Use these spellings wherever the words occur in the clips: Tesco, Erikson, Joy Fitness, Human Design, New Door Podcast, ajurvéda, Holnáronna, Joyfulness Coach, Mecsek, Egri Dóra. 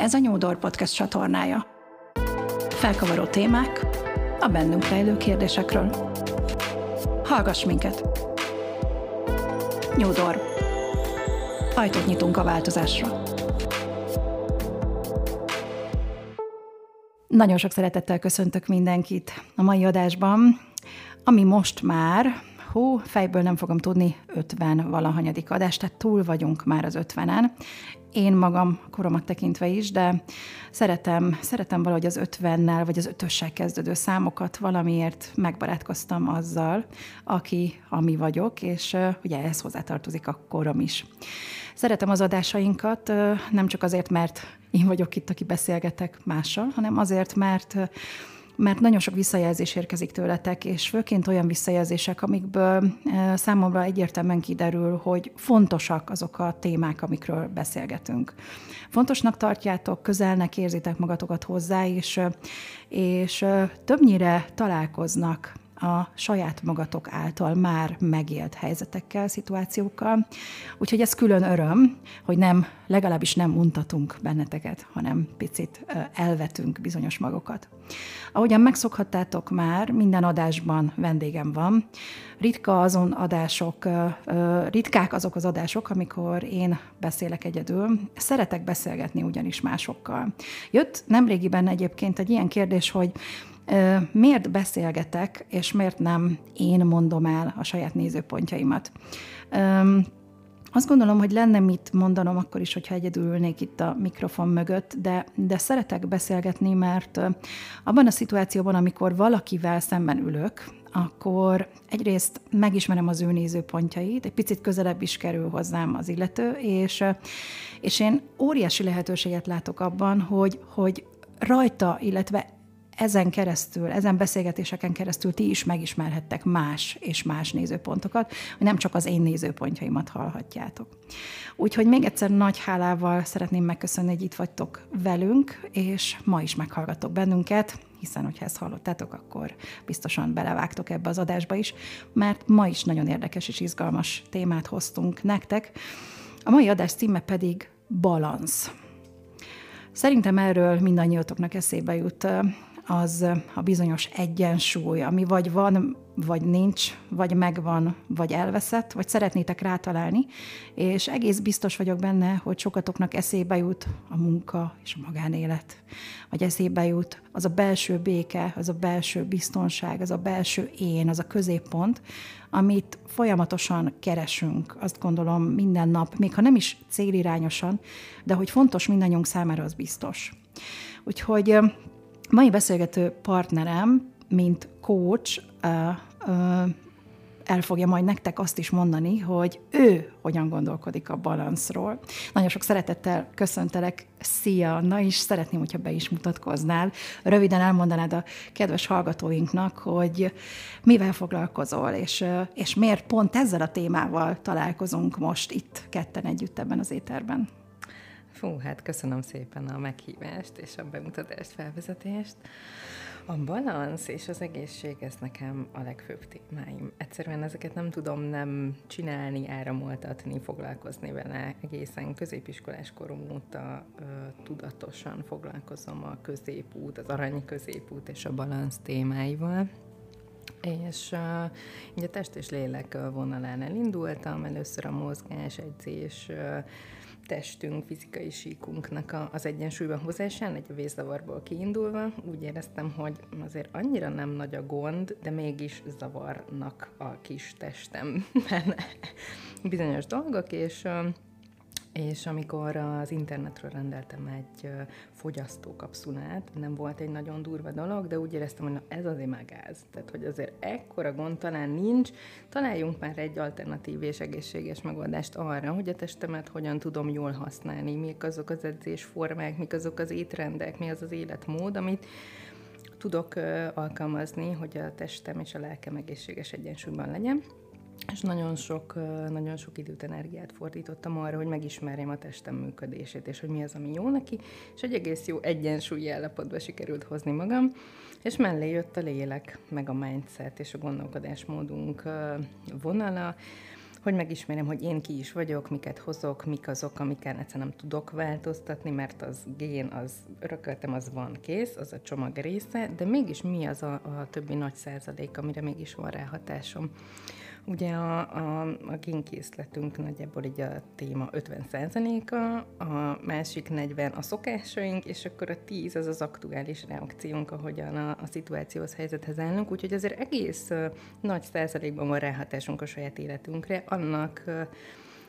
ez a New Door Podcast csatornája. Felkavaró témák a bennünk rejlő kérdésekről. Hallgass minket! New Door. Ajtót nyitunk a változásra. Nagyon sok szeretettel köszöntök mindenkit a mai adásban, ami most már, fejből nem fogom tudni, 50-valahanyadik adás, tehát túl vagyunk már az 50-en. Én magam koromat tekintve is, de szeretem valahogy az 50-nel, vagy az 5-össel kezdődő számokat, valamiért megbarátkoztam azzal, ami vagyok, és ugye ehhez hozzátartozik a korom is. Szeretem az adásainkat, nem csak azért, mert én vagyok itt, aki beszélgetek mással, hanem azért, mert nagyon sok visszajelzés érkezik tőletek, és főként olyan visszajelzések, amikből számomra egyértelműen kiderül, hogy fontosak azok a témák, amikről beszélgetünk. Fontosnak tartjátok, közelnek érzitek magatokat hozzá, és többnyire találkoznak a saját magatok által már megélt helyzetekkel, szituációkkal. Úgyhogy ez külön öröm, hogy legalábbis nem untatunk benneteket, hanem picit elvetünk bizonyos magokat. Ahogyan megszokhattátok már, minden adásban vendégem van. Ritkák azok az adások, amikor én beszélek egyedül. Szeretek beszélgetni ugyanis másokkal. Jött nemrégiben egyébként egy ilyen kérdés, hogy miért beszélgetek, és miért nem én mondom el a saját nézőpontjaimat. Azt gondolom, hogy lenne mit mondanom akkor is, hogyha egyedül ülnék itt a mikrofon mögött, de szeretek beszélgetni, mert abban a szituációban, amikor valakivel szemben ülök, akkor egyrészt megismerem az ő nézőpontjait, egy picit közelebb is kerül hozzám az illető, és én óriási lehetőséget látok abban, hogy rajta, illetve ezen beszélgetéseken keresztül ti is megismerhettek más és más nézőpontokat, hogy nem csak az én nézőpontjaimat hallhatjátok. Úgyhogy még egyszer nagy hálával szeretném megköszönni, hogy itt vagytok velünk, és ma is meghallgattok bennünket, hiszen, hogyha ezt hallottátok, akkor biztosan belevágtok ebbe az adásba is, mert ma is nagyon érdekes és izgalmas témát hoztunk nektek. A mai adás címe pedig balansz. Szerintem erről mindannyiótoknak eszébe jut az a bizonyos egyensúly, ami vagy van, vagy nincs, vagy megvan, vagy elveszett, vagy szeretnétek rátalálni, és egész biztos vagyok benne, hogy sokatoknak eszébe jut a munka és a magánélet, vagy eszébe jut az a belső béke, az a belső biztonság, az a belső én, az a középpont, amit folyamatosan keresünk, azt gondolom minden nap, még ha nem is célirányosan, de hogy fontos mindannyiunk számára, az biztos. Úgyhogy mai beszélgető partnerem, mint coach, el fogja majd nektek azt is mondani, hogy ő hogyan gondolkodik a balanszról. Nagyon sok szeretettel köszöntelek, szia Anna, és szeretném, hogyha be is mutatkoznál. Röviden elmondanád a kedves hallgatóinknak, hogy mivel foglalkozol, és miért pont ezzel a témával találkozunk most itt ketten együtt ebben az éterben. Fú, hát köszönöm szépen a meghívást és a bemutatást, felvezetést. A balansz és az egészség, ez nekem a legfőbb témáim. Egyszerűen ezeket nem tudom nem csinálni, áramoltatni, foglalkozni vele. Egészen középiskolás korom óta tudatosan foglalkozom a középút, az arany középút és a balansz témáival. És így a test és lélek vonalán elindultam. Először a mozgás, edzés, testünk, fizikai síkunknak az egyensúlyban hozásán, egy vészavarból kiindulva, úgy éreztem, hogy azért annyira nem nagy a gond, de mégis zavarnak a kis testemben bizonyos dolgok, és amikor az internetről rendeltem egy fogyasztókapszulát, nem volt egy nagyon durva dolog, de úgy éreztem, hogy ez azért már gáz. Tehát, hogy azért ekkora gond talán nincs, találjunk már egy alternatív és egészséges megoldást arra, hogy a testemet hogyan tudom jól használni, mik azok az edzésformák, mik azok az étrendek, mi az az életmód, amit tudok alkalmazni, hogy a testem és a lelkem egészséges egyensúlyban legyen. És nagyon sok időt, energiát fordítottam arra, hogy megismerjem a testem működését, és hogy mi az, ami jó neki, és egy egész jó egyensúlyi állapotba sikerült hozni magam, és mellé jött a lélek, meg a mindset és a gondolkodásmódunk vonala, hogy megismerjem, hogy én ki is vagyok, miket hozok, mik azok, amiken egyszer nem tudok változtatni, mert az gén, az örököltem, az van, kész, az a csomag része, de mégis mi az a többi nagy százalék, amire mégis van ráhatásom. Ugye a génkészletünk nagyjából így a téma 50%-a, a másik 40 a szokásaink, és akkor a 10 az az aktuális reakciónk, ahogyan a szituációhoz, helyzethez állunk, úgyhogy azért egész nagy százalékban van ráhatásunk a saját életünkre, annak,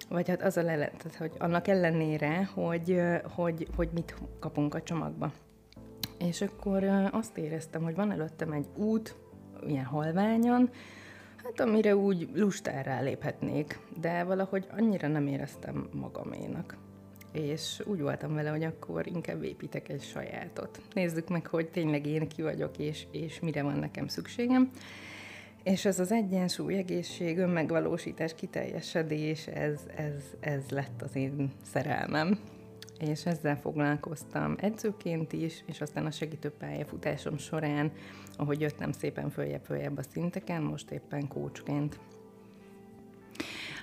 vagy hát az a lelet, hogy annak ellenére, hogy mit kapunk a csomagba. És akkor azt éreztem, hogy van előttem egy út, ilyen halványon, hát amire úgy lustán ráléphetnék, de valahogy annyira nem éreztem magaménak. És úgy voltam vele, hogy akkor inkább építek egy sajátot. Nézzük meg, hogy tényleg én ki vagyok, és mire van nekem szükségem. És ez az egyensúly, egészség, önmegvalósítás, kiteljesedés, ez lett az én szerelmem. És ezzel foglalkoztam edzőként is, és aztán a segítő pályafutásom során, ahogy jöttem szépen följebb a szinteken, most éppen coachként.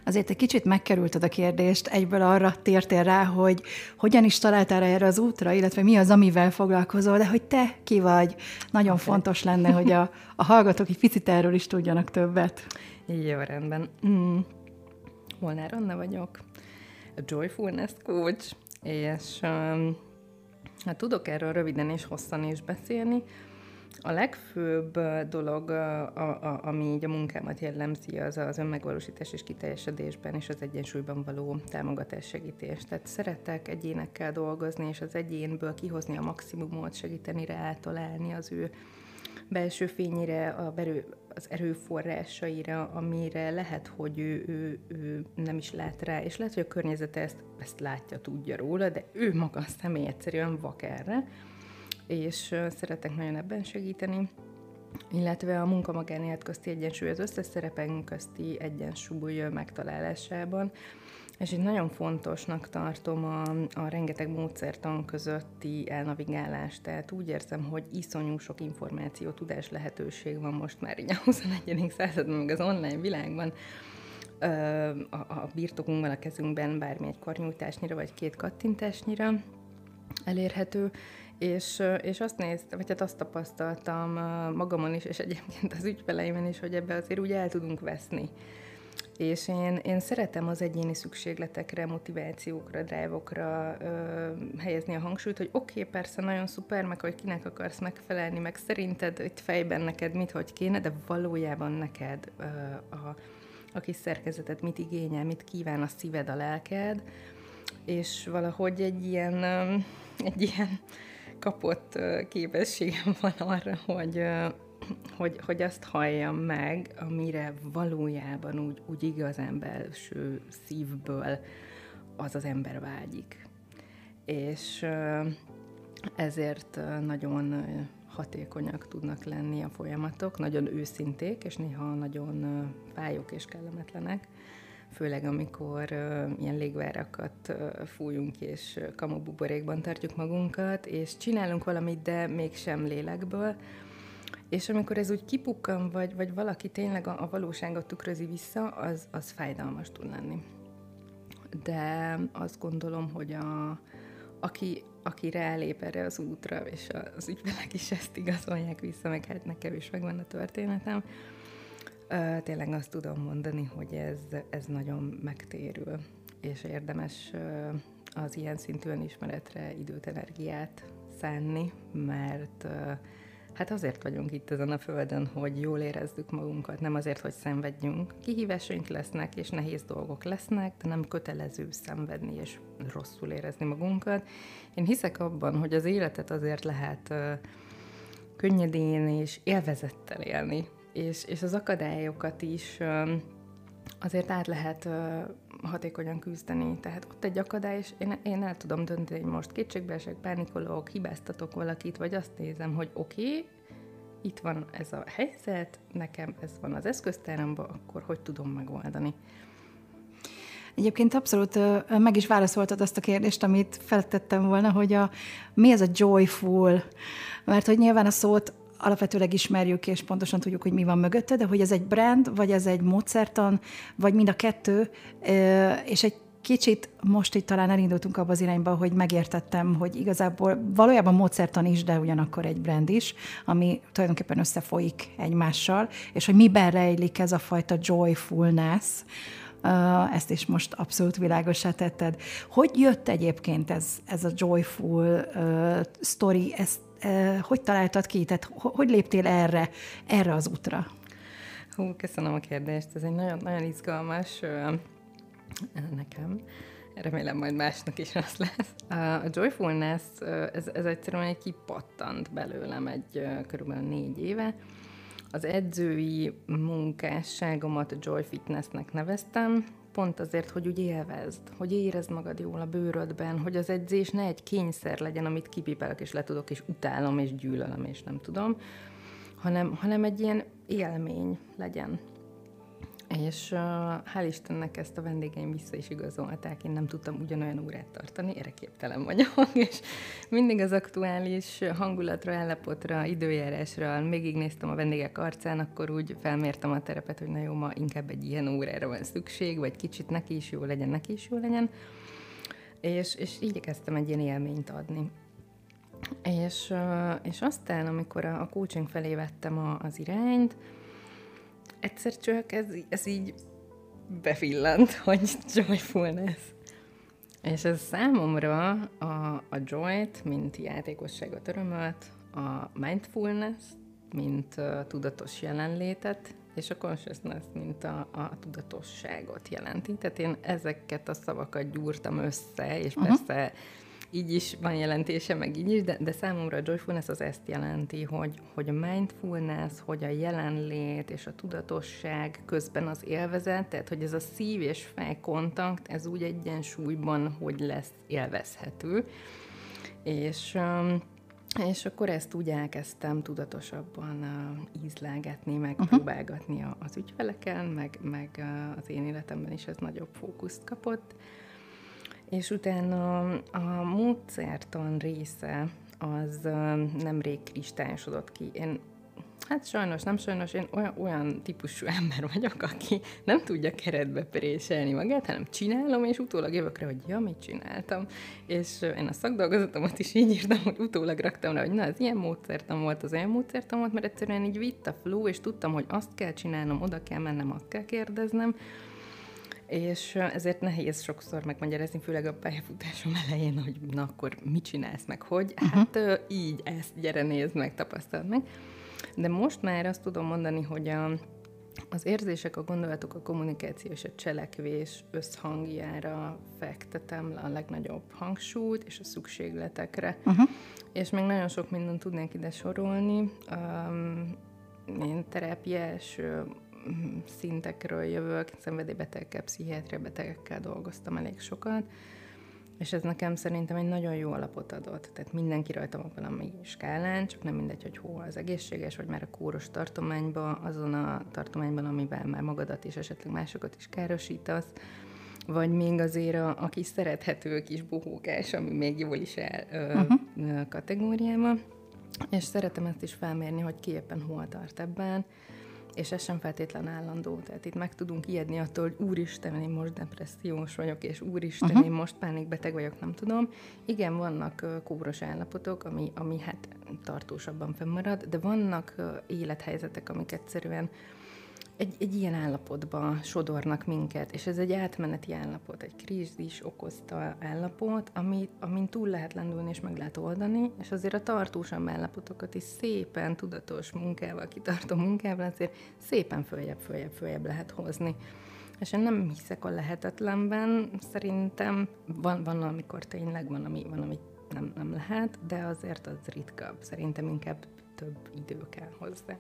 Azért egy kicsit megkerülted a kérdést, egyből arra tértél rá, hogy hogyan is találtál erre az útra, illetve mi az, amivel foglalkozol, de hogy te ki vagy. Nagyon fontos lenne, hogy a hallgatók egy picit erről is tudjanak többet. Jó, rendben. Holnáronna vagyok, a Joyfulness Coach, és hát tudok erről röviden és hosszan is beszélni. A legfőbb dolog, ami így a munkámat jellemzi, az az önmegvalósítás és kiteljesedésben és az egyensúlyban való támogatás, segítés. Tehát szeretek egyénekkel dolgozni, és az egyénből kihozni a maximumot, segíteni rá, átalálni az ő belső fényére, az erőforrásaira, amire lehet, hogy ő nem is lát rá, és lehet, hogy a környezete ezt látja, tudja róla, de ő maga a személy egyszerűen vak erre, és szeretek nagyon ebben segíteni, illetve a munka-magánélet közti egyensúly, az összes szerepek közti egyensúly megtalálásában, és itt nagyon fontosnak tartom a rengeteg módszertan közötti elnavigálást, tehát úgy érzem, hogy iszonyú sok információ, tudás, lehetőség van most már így a 21. században, meg az online világban, a birtokunkban, a kezünkben, bármi egy karnyújtásnyira, vagy két kattintásnyira elérhető, és azt néztem, vagy hát azt tapasztaltam magamon is, és egyébként az ügyfeleimen is, hogy ebbe azért úgy el tudunk veszni. És én szeretem az egyéni szükségletekre, motivációkra, drive-okra helyezni a hangsúlyt, hogy oké, persze, nagyon szuper, meg hogy kinek akarsz megfelelni, meg szerinted itt fejben neked mit, hogy kéne, de valójában neked a kis szerkezeted mit igényel, mit kíván a szíved, a lelked, és valahogy egy ilyen kapott képességem van arra, hogy azt halljam meg, amire valójában úgy igazán belső szívből az ember vágyik. És ezért nagyon hatékonyak tudnak lenni a folyamatok, nagyon őszinték, és néha nagyon fájók és kellemetlenek, főleg amikor ilyen légvárakat fújunk, és kamububorékban tartjuk magunkat, és csinálunk valamit, de mégsem lélekből. És amikor ez úgy kipukkan, vagy valaki tényleg a valóságot tükrözi vissza, az fájdalmas tud lenni. De azt gondolom, hogy aki rálép erre az útra, és az ügyfelek is ezt igazolják vissza, meg hát nekem is megvan a történetem, tényleg azt tudom mondani, hogy ez nagyon megtérül, és érdemes az ilyen szintű önismeretre időt, energiát szánni, mert hát azért vagyunk itt ezen a földön, hogy jól érezzük magunkat, nem azért, hogy szenvedjünk. Kihívásaink lesznek, és nehéz dolgok lesznek, de nem kötelező szenvedni és rosszul érezni magunkat. Én hiszek abban, hogy az életet azért lehet könnyedén és élvezettel élni, és az akadályokat is azért át lehet hatékonyan küzdeni. Tehát ott egy akadály, és én el tudom dönteni, hogy most kétségbeesek, pánikolok, hibáztatok valakit, vagy azt nézem, hogy oké, itt van ez a helyzet, nekem ez van az eszköztáramban, akkor hogy tudom megoldani. Egyébként abszolút meg is válaszoltad azt a kérdést, amit feltettem volna, hogy mi ez a joyful? Mert hogy nyilván a szót alapvetőleg ismerjük, és pontosan tudjuk, hogy mi van mögötte, de hogy ez egy brand, vagy ez egy módszertan, vagy mind a kettő, és egy kicsit most itt talán elindultunk abba az irányba, hogy megértettem, hogy igazából valójában módszertan is, de ugyanakkor egy brand is, ami tulajdonképpen összefolyik egymással, és hogy miben rejlik ez a fajta joyfulness, ezt is most abszolút világossá tetted. Hogy jött egyébként ez a joyful sztori, ezt hogy találtad ki? Tehát hogy léptél erre az útra? Hú, köszönöm a kérdést, ez egy nagyon-nagyon izgalmas nekem. Remélem majd másnak is az lesz. A joyfulness, ez egyszerűen egy kipattant belőlem körülbelül 4 éve. Az edzői munkásságomat a Joy Fitnessnek neveztem, pont azért, hogy úgy élvezd, hogy érezd magad jól a bőrödben, hogy az edzés ne egy kényszer legyen, amit kipipelek, és letudok, és utálom, és gyűlölöm, és nem tudom, hanem egy ilyen élmény legyen. És hál' Istennek ezt a vendégeim vissza is igazolták, én nem tudtam ugyanolyan órát tartani, erre képtelen vagyok, és mindig az aktuális hangulatra, állapotra, időjárásra, mégig néztem a vendégek arcán, akkor úgy felmértem a terepet, hogy na jó, ma inkább egy ilyen órára van szükség, vagy kicsit neki is jó legyen, és igyekeztem egy ilyen élményt adni. És aztán, amikor a coaching felé vettem az irányt, egyszer csak ez így befillant, hogy joyfulness. És ez számomra a joyt, mint játékosságot, örömöt, a mindfulness, mint a tudatos jelenlétet, és a consciousness, mint a tudatosságot jelenti. Tehát én ezeket a szavakat gyúrtam össze, és persze így is van jelentése, meg így is, de számomra a joyfulness az ezt jelenti, hogy a mindfulness, hogy a jelenlét és a tudatosság közben az élvezet, tehát hogy ez a szív- és fejkontakt, ez úgy egyensúlyban, hogy lesz élvezhető. És akkor ezt úgy elkezdtem tudatosabban ízlelgetni, meg próbálgatni az ügyfeleken, meg az én életemben is ez nagyobb fókuszt kapott. És utána a módszertan része az nemrég kristályosodott ki. Én, hát sajnos, nem sajnos, én olyan típusú ember vagyok, aki nem tudja keretbe préselni magát, hanem csinálom, és utólag jövök rá, hogy ja, mit csináltam. És én a szakdolgozatomat is így írtam, hogy utólag raktam rá, hogy na, az ilyen módszertan volt, az olyan módszertan volt, mert egyszerűen így vitt a flow, és tudtam, hogy azt kell csinálnom, oda kell mennem, azt kell kérdeznem, és ezért nehéz sokszor megmagyarázni, főleg a pályafutásom elején, hogy na akkor mit csinálsz, meg hogy? Hát így, ezt gyere nézd meg, tapasztald meg. De most már azt tudom mondani, hogy az érzések, a gondolatok, a kommunikáció és a cselekvés összhangjára fektetem le a legnagyobb hangsúlyt, és a szükségletekre. És még nagyon sok mindent tudnék ide sorolni. Én terápiás szintekről jövök, szenvedélybetegekkel, pszichiátria betegekkel dolgoztam elég sokat, és ez nekem szerintem egy nagyon jó alapot adott. Tehát mindenki rajta van valami skálán, csak nem mindegy, hogy hol az egészséges, vagy már a kóros tartományban, azon a tartományban, amiben már magadat és esetleg másokat is károsítasz, vagy még azért a kis szerethető kis bohókás, ami még jól is kategóriában. És szeretem ezt is felmérni, hogy ki éppen hol tart ebben, és ez sem feltétlen állandó. Tehát itt meg tudunk ijedni attól, hogy úristen, én most depressziós vagyok, és úristen, én most pánikbeteg vagyok, nem tudom. Igen, vannak kóros állapotok, ami hát tartósabban fennmarad, de vannak élethelyzetek, amik egyszerűen egy ilyen állapotba sodornak minket, és ez egy átmeneti állapot, egy krízis okozta állapot, amin túl lehet lendülni és meg lehet oldani, és azért a tartósabb állapotokat is szépen tudatos munkával, kitartó munkával azért szépen följebb lehet hozni. És én nem hiszek a lehetetlenben, szerintem van amikor tényleg van, ami nem lehet, de azért az ritkább. Szerintem inkább több idő kell hozzá.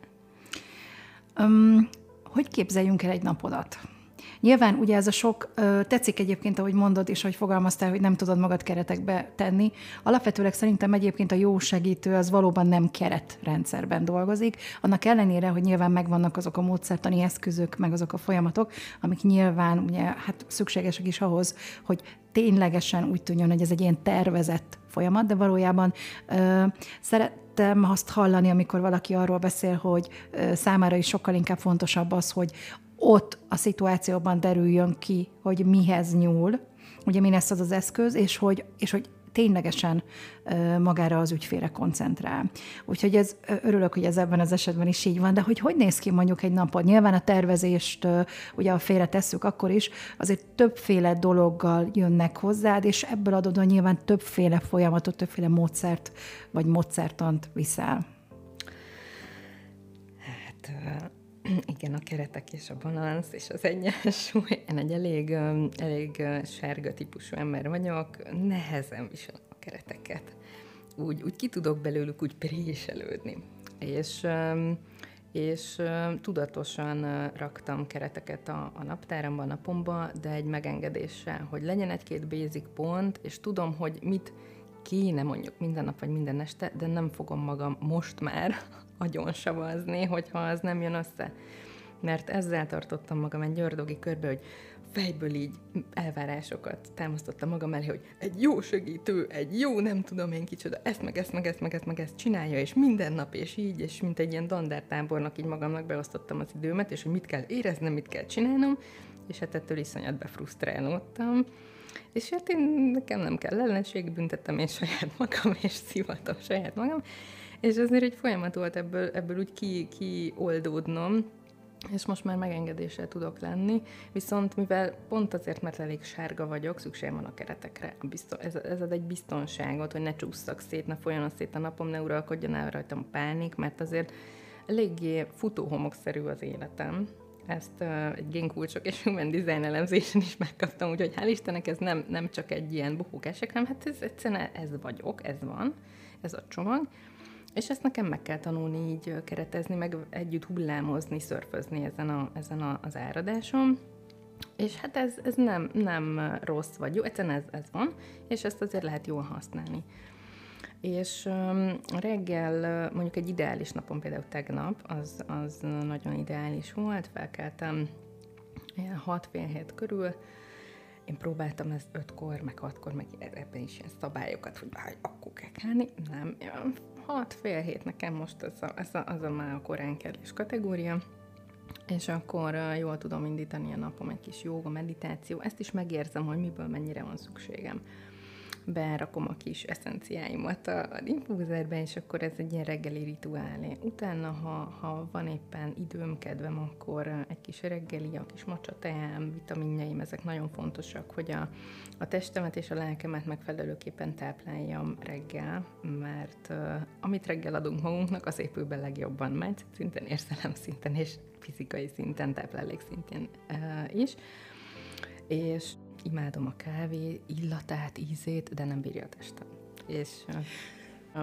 Hogy képzeljünk el egy napodat? Nyilván ugye ez a sok, tetszik egyébként, ahogy mondod, és ahogy fogalmaztál, hogy nem tudod magad keretekbe tenni. Alapvetőleg szerintem egyébként a jó segítő az valóban nem keretrendszerben dolgozik, annak ellenére, hogy nyilván megvannak azok a módszertani eszközök, meg azok a folyamatok, amik nyilván ugye, hát szükségesek is ahhoz, hogy ténylegesen úgy tűnjön, hogy ez egy ilyen tervezett folyamat, de valójában szerettem azt hallani, amikor valaki arról beszél, hogy számára is sokkal inkább fontosabb az, hogy ott a szituációban derüljön ki, hogy mihez nyúl, ugye mi lesz az az eszköz, és hogy ténylegesen magára az ügyfélre koncentrál. Úgyhogy ez, örülök, hogy ez ebben az esetben is így van, de hogy néz ki mondjuk egy napod? Nyilván a tervezést ugye a félre tesszük akkor is, azért többféle dologgal jönnek hozzád, és ebből adódóan nyilván többféle folyamatot, többféle módszert vagy módszertant viszel. Hát... igen, a keretek és a balansz és az egyensúly. Én egy elég sárga típusú ember vagyok, nehezen viselem a kereteket. Úgy ki tudok belőlük úgy préselődni. És tudatosan raktam kereteket a naptáramba, a napomba, de egy megengedéssel, hogy legyen egy-két basic pont, és tudom, hogy mit kéne mondjuk minden nap vagy minden este, de nem fogom magam most már agyonsavazni, hogyha az nem jön össze. Mert ezzel tartottam magam egy ördögi körbe, hogy fejből így elvárásokat támasztottam magam elé, hogy egy jó segítő, egy jó nem tudom én kicsoda, ezt csinálja, és minden nap, és így, és mint egy ilyen dandártábornak így magamnak beosztottam az időmet, és hogy mit kell éreznem, mit kell csinálnom, és hát ettől iszonyat befrusztrálódtam. És hát nekem nem kell ellenségbüntetem, én saját magam, és szivatom saját magam. És azért egy folyamat volt ebből úgy kioldódnom, és most már megengedéssel tudok lenni. Viszont mivel pont azért, mert elég sárga vagyok, szükség van a keretekre. Ez ad egy biztonságot, hogy ne csúszszak szét, ne folyjon szét a napom, ne uralkodjon el rajtam pánik, mert azért eléggé futóhomokszerű az életem. Ezt egy génkulcsok és Human Design elemzésen is megkaptam, úgyhogy hál' Istennek ez nem csak egy ilyen buhókásek, hanem hát ez egyszerűen ez vagyok, ez van, ez a csomag. És ezt nekem meg kell tanulni így keretezni, meg együtt hullámozni, szörfözni ezen az áradáson. És hát ez nem rossz vagy jó, egyszerűen ez van, és ezt azért lehet jól használni. És reggel, mondjuk egy ideális napon, például tegnap, az nagyon ideális volt, felkeltem ilyen 6-7 körül. Én próbáltam ezt 5-kor, meg 6-kor, meg ebben is ilyen szabályokat, hogy akkor kell kelni. Nem, 6-6:30 nekem most az a már a korán kelés kategória. És akkor jól tudom indítani a napom, egy kis jóga, meditáció. Ezt is megérzem, hogy miből mennyire van szükségem. Berakom a kis eszenciáimat a infúzerbe, és akkor ez egy ilyen reggeli rituálé. Utána, ha van éppen időm, kedvem, akkor egy kis reggeli, a kis macsateám, vitaminjaim, ezek nagyon fontosak, hogy a testemet és a lelkemet megfelelőképpen tápláljam reggel, mert amit reggel adunk magunknak, az épül be legjobban, mert szinten, érzelem szinten és fizikai szinten, táplálék szintén is. És imádom a kávé illatát, ízét, de nem bírja a testem. És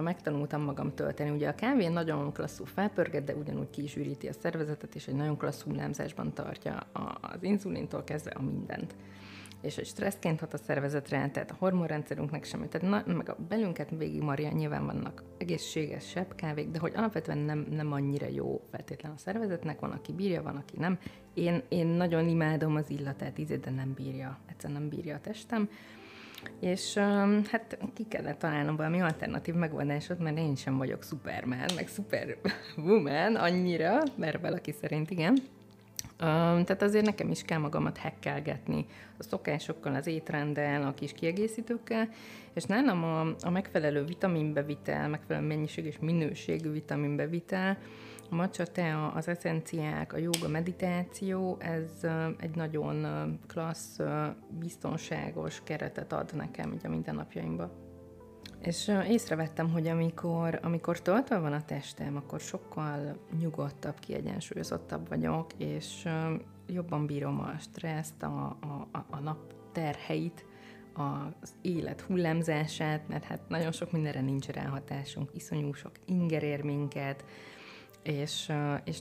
megtanultam magam tölteni. Ugye a kávé nagyon klasszul felpörget, de ugyanúgy ki is üríti a szervezetet, és egy nagyon klassz hullámzásban tartja az inzulintól kezdve a mindent. És egy stresszként hat a szervezetre, tehát a hormonrendszerünknek semmi. Tehát meg a belünket végig marja, nyilván vannak egészségesebb kávék, de hogy alapvetően nem annyira jó feltétlen a szervezetnek, van, aki bírja, van, aki nem. Én nagyon imádom az illatát, ízét, de nem bírja, egyszerűen nem bírja a testem. És hát ki kellett találnom valami alternatív megoldásot, mert én sem vagyok Superman, meg Superwoman annyira, mert valaki szerint igen. Tehát azért nekem is kell magamat hekkelgetni a szokásokkal, az étrenddel, a kis kiegészítőkkel, és nálam a megfelelő vitaminbevitel, megfelelő mennyiség és minőségű vitaminbevitel, a matcha tea, az eszenciák, a jóga, meditáció, ez egy nagyon klassz, biztonságos keretet ad nekem így a mindennapjaimba. És észrevettem, hogy amikor töltve van a testem, akkor sokkal nyugodtabb, kiegyensúlyozottabb vagyok, és jobban bírom a stresszt, a nap terheit, az élet hullámzását, mert hát nagyon sok mindenre nincs ráhatásunk, iszonyú sok inger ér minket, és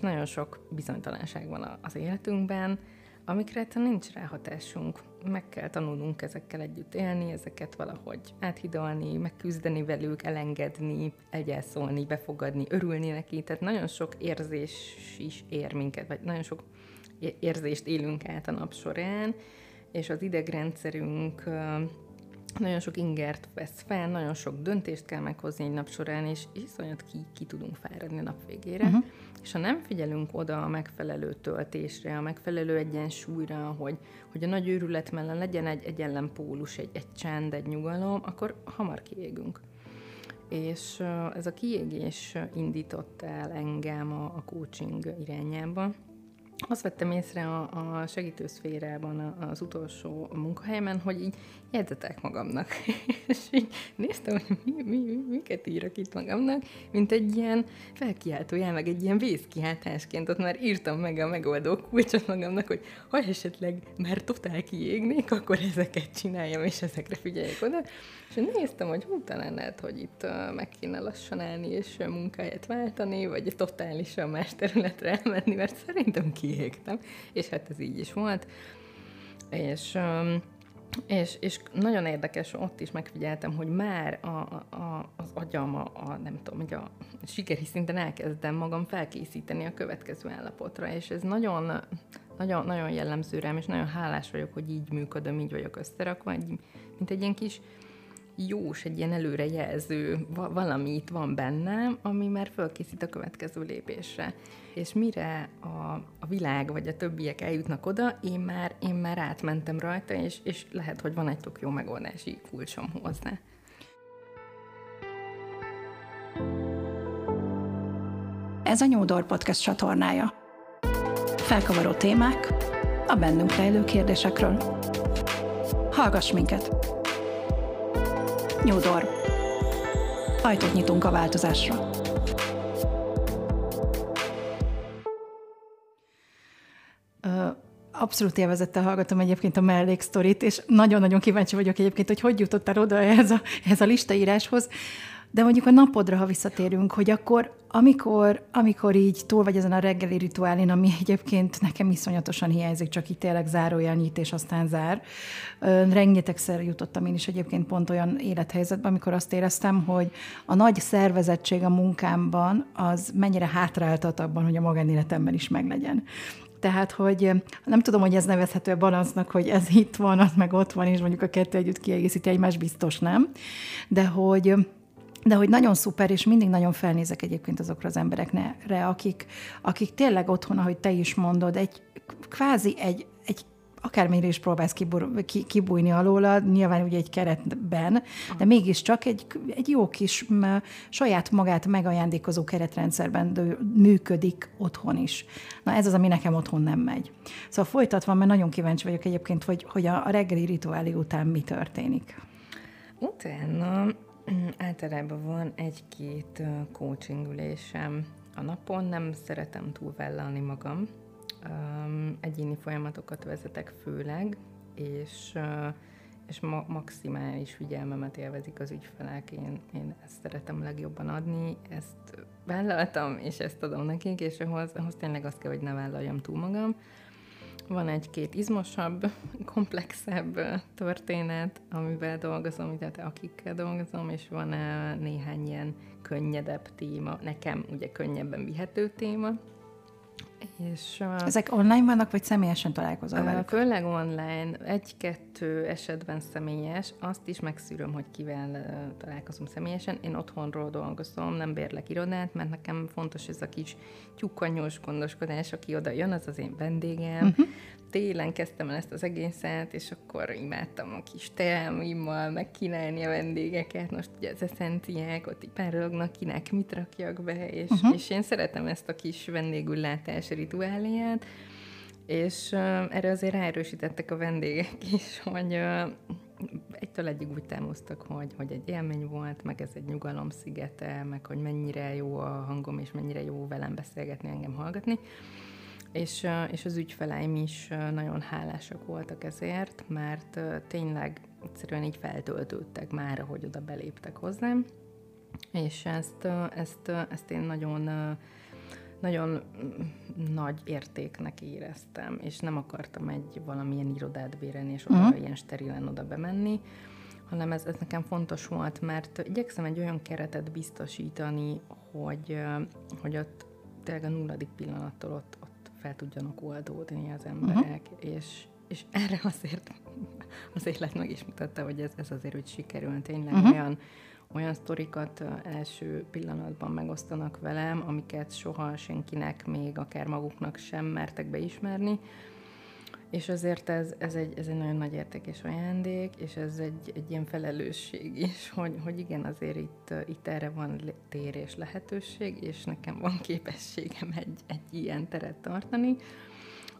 nagyon sok bizonytalanság van az életünkben, amikre nincs ráhatásunk. Meg kell tanulnunk ezekkel együtt élni, ezeket valahogy áthidalni, megküzdeni velük, elengedni, egyelszólni, befogadni, örülni neki. Tehát nagyon sok érzés is ér minket, vagy nagyon sok érzést élünk át a nap során, és az idegrendszerünk nagyon sok ingert vesz fel, nagyon sok döntést kell meghozni egy nap során, és iszonyat ki tudunk fáradni a nap végére. Uh-huh. És ha nem figyelünk oda a megfelelő töltésre, a megfelelő egyensúlyra, hogy a nagy őrület mellett legyen egy egyenlenpólus, egy csend, egy nyugalom, akkor hamar kiégünk. És ez a kiégés indított el engem a coaching irányába. Azt vettem észre a segítőszférában, az utolsó munkahelyemen, hogy így jegyzetek magamnak. És így néztem, hogy miket írok itt magamnak, mint egy ilyen felkiáltóján, meg egy ilyen vészkiáltásként. Ott már írtam meg a megoldó kulcsot magamnak, hogy ha esetleg már totál kiégnék, akkor ezeket csináljam, és ezekre figyeljek oda. És néztem, hogy talán lehet, hogy itt meg kéne lassan állni, és munkahelyet váltani, vagy totálisan más területre elmenni, mert szerintem kiégtem, és hát ez így is volt. És nagyon érdekes, ott is megfigyeltem, hogy már az agyam, nem tudom, hogy a sikeri szinten elkezdem magam felkészíteni a következő állapotra, és ez nagyon, nagyon, nagyon jellemző rám, és nagyon hálás vagyok, hogy így működöm, így vagyok összerakva, mint egy ilyen kis jós, egy ilyen előrejelző valami itt van bennem, ami már fölkészít a következő lépésre. És mire a világ vagy a többiek eljutnak oda, én már átmentem rajta, és lehet, hogy van egy tök jó megoldási kulcsom hozzá. Ez a New Door Podcast csatornája. Felkavaró témák a bennünk rejlő kérdésekről. Hallgass minket! New Door. Ajtót nyitunk a változásra. Abszolút élvezettel hallgatom egyébként a melléksztorit, és nagyon-nagyon kíváncsi vagyok egyébként, hogy jutottál oda ehhez a listaíráshoz. De mondjuk a napodra, ha visszatérünk, hogy akkor, amikor így túl vagy ezen a reggeli rituálin, ami egyébként nekem iszonyatosan hiányzik, csak így tényleg zárójel nyit, és aztán zár. Rengetegszer jutottam én is egyébként pont olyan élethelyzetben, amikor azt éreztem, hogy a nagy szervezettség a munkámban az mennyire hátráltat abban, hogy a magánéletemben is meglegyen. Tehát, hogy nem tudom, hogy ez nevezhető a balansznak, hogy ez itt van, az meg ott van, és mondjuk a kettő együtt kiegészíti egymást, biztos nem. De hogy nagyon szuper, és mindig nagyon felnézek egyébként azokra az emberekre, akik tényleg otthon, ahogy te is mondod, egy akármennyire is próbálsz kibújni alóla, nyilván ugye egy keretben, de mégiscsak egy jó kis saját magát megajándékozó keretrendszerben működik otthon is. Na ez az, ami nekem otthon nem megy. Szóval folytatva, mert nagyon kíváncsi vagyok egyébként, hogy a reggeli rituálé után mi történik. Utána általában van egy-két coaching ülésem a napon, nem szeretem túlvállalni magam. Egyéni folyamatokat vezetek főleg, és maximális figyelmemet élvezik az ügyfelek. Én ezt szeretem legjobban adni, ezt vállaltam, és ezt adom nekik, és ahhoz tényleg azt kell, hogy ne vállaljam túl magam. Van egy-két izmosabb, komplexebb történet, amivel dolgozom, tehát akikkel dolgozom, és van néhány ilyen könnyedebb téma, nekem ugye könnyebben vihető téma. És ezek online vannak, vagy személyesen találkozol velük? Főleg online, 1-2 esetben személyes, azt is megszűröm, hogy kivel találkozom személyesen. Én otthonról dolgozom, nem bérlek irodát, mert nekem fontos ez a kis tyúkkanyós gondoskodás, aki oda jön, az én vendégem. Uh-huh. Télen kezdtem el ezt az egészet, és akkor imádtam a kis teámmal megkínálni a vendégeket. Most ugye az eszenciák, ott így párolognak, kinek mit rakjak be, és én szeretem ezt a kis vendégüllátás rituáliát, és erre azért ráerősítettek a vendégek is, hogy egytől egyig úgy támoztak, hogy egy élmény volt, meg ez egy nyugalom szigete, meg hogy mennyire jó a hangom, és mennyire jó velem beszélgetni, engem hallgatni. És az ügyfeleim is nagyon hálásak voltak ezért, mert tényleg egyszerűen így feltöltődtek már, ahogy oda beléptek hozzám, és ezt én nagyon nagyon nagy értéknek éreztem, és nem akartam egy valamilyen irodát bérelni, és oda ilyen sterilen oda bemenni, hanem ez nekem fontos volt, mert igyekszem egy olyan keretet biztosítani, hogy ott tényleg a nulladik pillanattól ott fel tudjanak oldódni az emberek, és erre azért az élet meg is mutatta, hogy ez azért úgy sikerül. Tényleg olyan sztorikat első pillanatban megosztanak velem, amiket soha senkinek, még akár maguknak sem mertek beismerni, és azért ez egy nagyon nagy érték és ajándék, és ez egy ilyen felelősség is, hogy igen, azért itt erre van tér és lehetőség, és nekem van képességem egy ilyen teret tartani,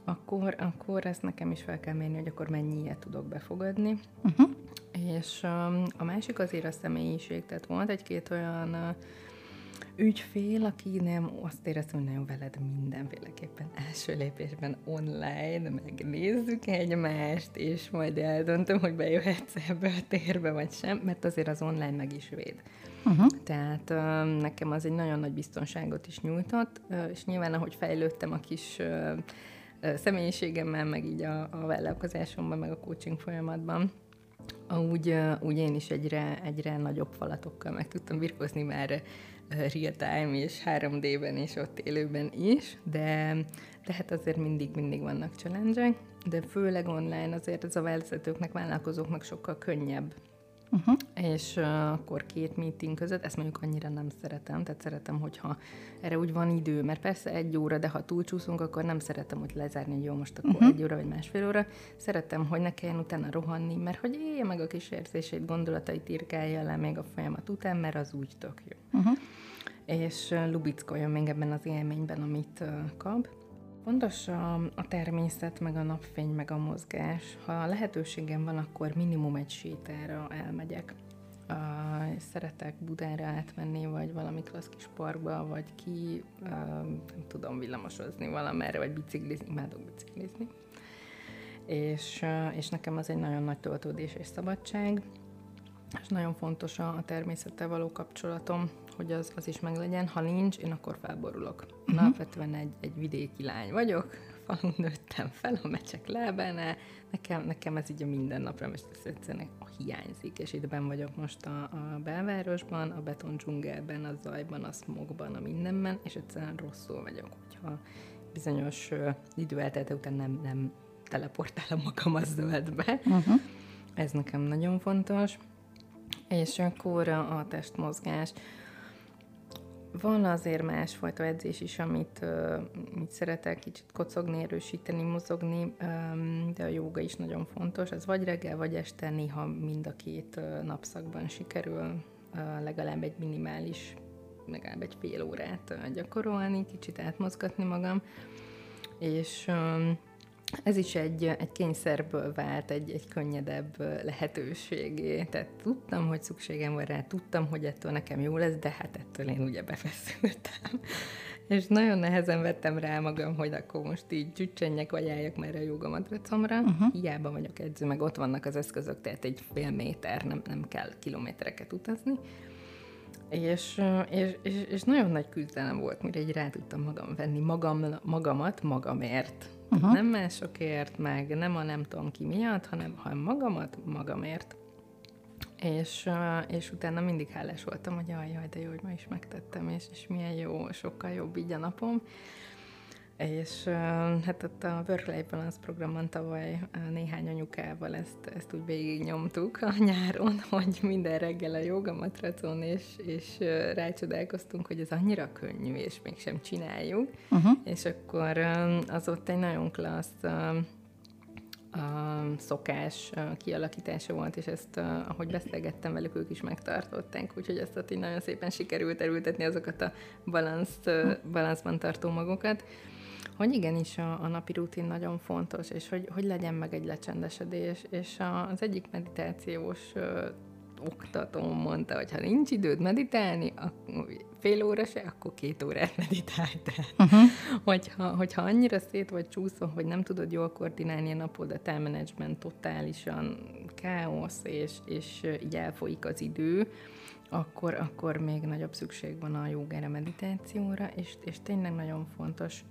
akkor ezt nekem is fel kell mérni, hogy akkor mennyi ilyet tudok befogadni. És a másik azért a személyiség, tehát volt egy-két olyan ügyfél, aki nem azt éreztem, hogy nagyon veled mindenféleképpen első lépésben online megnézzük egymást, és majd eldöntöm, hogy bejöhetsz ebbe a térbe, vagy sem, mert azért az online meg is véd. Tehát nekem az egy nagyon nagy biztonságot is nyújtott, és nyilván ahogy fejlődtem a kis személyiségemmel, meg így a vállalkozásomban, meg a coaching folyamatban, úgy én is egyre nagyobb falatokkal meg tudtam birkózni már real-time és 3D-ben és ott élőben is, de hát azért mindig vannak challenge-ek, de főleg online azért ez a vezetőknek, vállalkozóknak sokkal könnyebb. És akkor két meeting között, ezt mondjuk annyira nem szeretem, tehát szeretem, hogyha erre úgy van idő, mert persze 1 óra, de ha túlcsúszunk, akkor nem szeretem úgy lezárni, hogy jó, most akkor 1 óra vagy másfél óra. Szeretem, hogy ne kelljen utána rohanni, mert hogy élje meg a kis érzését, gondolatait írkálja le még a folyamat után, mert az úgy tök jó. És lubickoljon még ebben az élményben, amit kap. Fontos a természet, meg a napfény, meg a mozgás. Ha lehetőségem van, akkor minimum egy sétára elmegyek. Szeretek Budára átmenni, vagy valami klassz kis parkba, vagy ki, nem tudom, villamosozni valamerre, vagy biciklizni, imádok biciklizni. És nekem az egy nagyon nagy töltődés és szabadság. És nagyon fontos a természettel való kapcsolatom, hogy az is meglegyen. Ha nincs, én akkor felborulok. Alapvetően egy vidéki lány vagyok, falun nőttem fel a Mecsek lábánál, nekem ez így a mindennapra, most ez egyszerűen hiányzik, és itt benn vagyok most a belvárosban, a beton dzsungelben, a zajban, a smogban, a mindenben, és egyszerűen rosszul vagyok, hogyha bizonyos idő eltelte után nem teleportálom magam a zöldbe. Ez nekem nagyon fontos. És akkor a testmozgás. Van azért másfajta edzés is, amit szeretek kicsit kocogni, erősíteni, mozogni, de a jóga is nagyon fontos. Ez vagy reggel, vagy este, néha mind a két napszakban sikerül legalább egy minimális, legalább egy fél órát gyakorolni, kicsit átmozgatni magam. És ez is egy kényszerből vált, egy könnyedebb lehetőségé. Tehát tudtam, hogy szükségem van rá, tudtam, hogy ettől nekem jó lesz, de hát ettől én ugye befeszültem. És nagyon nehezen vettem rá magam, hogy akkor most így csüccsenjek, vagy álljak már a jogamatracomra. Hiába vagyok edző, meg ott vannak az eszközök, tehát egy fél méter, nem kell kilométereket utazni. És nagyon nagy küzdelem volt, mire így rá tudtam magam venni magamat magamért. Nem másokért, meg nem a nem tudom ki miatt, hanem magamat magamért. És utána mindig hálás voltam, hogy jaj, de jó, hogy ma is megtettem, és milyen jó, sokkal jobb így a napom. És hát ott a Work-Life Balance programban tavaly néhány anyukával ezt úgy végignyomtuk a nyáron, hogy minden reggel a jogamatracon, és rácsodálkoztunk, hogy ez annyira könnyű, és mégsem csináljuk. És akkor az ott egy nagyon klassz szokás kialakítása volt, és ezt, ahogy beszélgettem velük, ők is megtartották, úgyhogy ezt ott így nagyon szépen sikerült erőltetni azokat a balanszban tartó magokat. Hogy igenis a napi rutin nagyon fontos, és hogy legyen meg egy lecsendesedés, és az egyik meditációs oktatóm mondta, hogy ha nincs időd meditálni, fél óra se, akkor 2 órát meditálj. Hogyha annyira szét vagy csúszva, hogy nem tudod jól koordinálni a napodat, elmenedzsment totálisan káosz, és így elfolyik az idő, akkor még nagyobb szükség van a jógára, meditációra, és tényleg nagyon fontos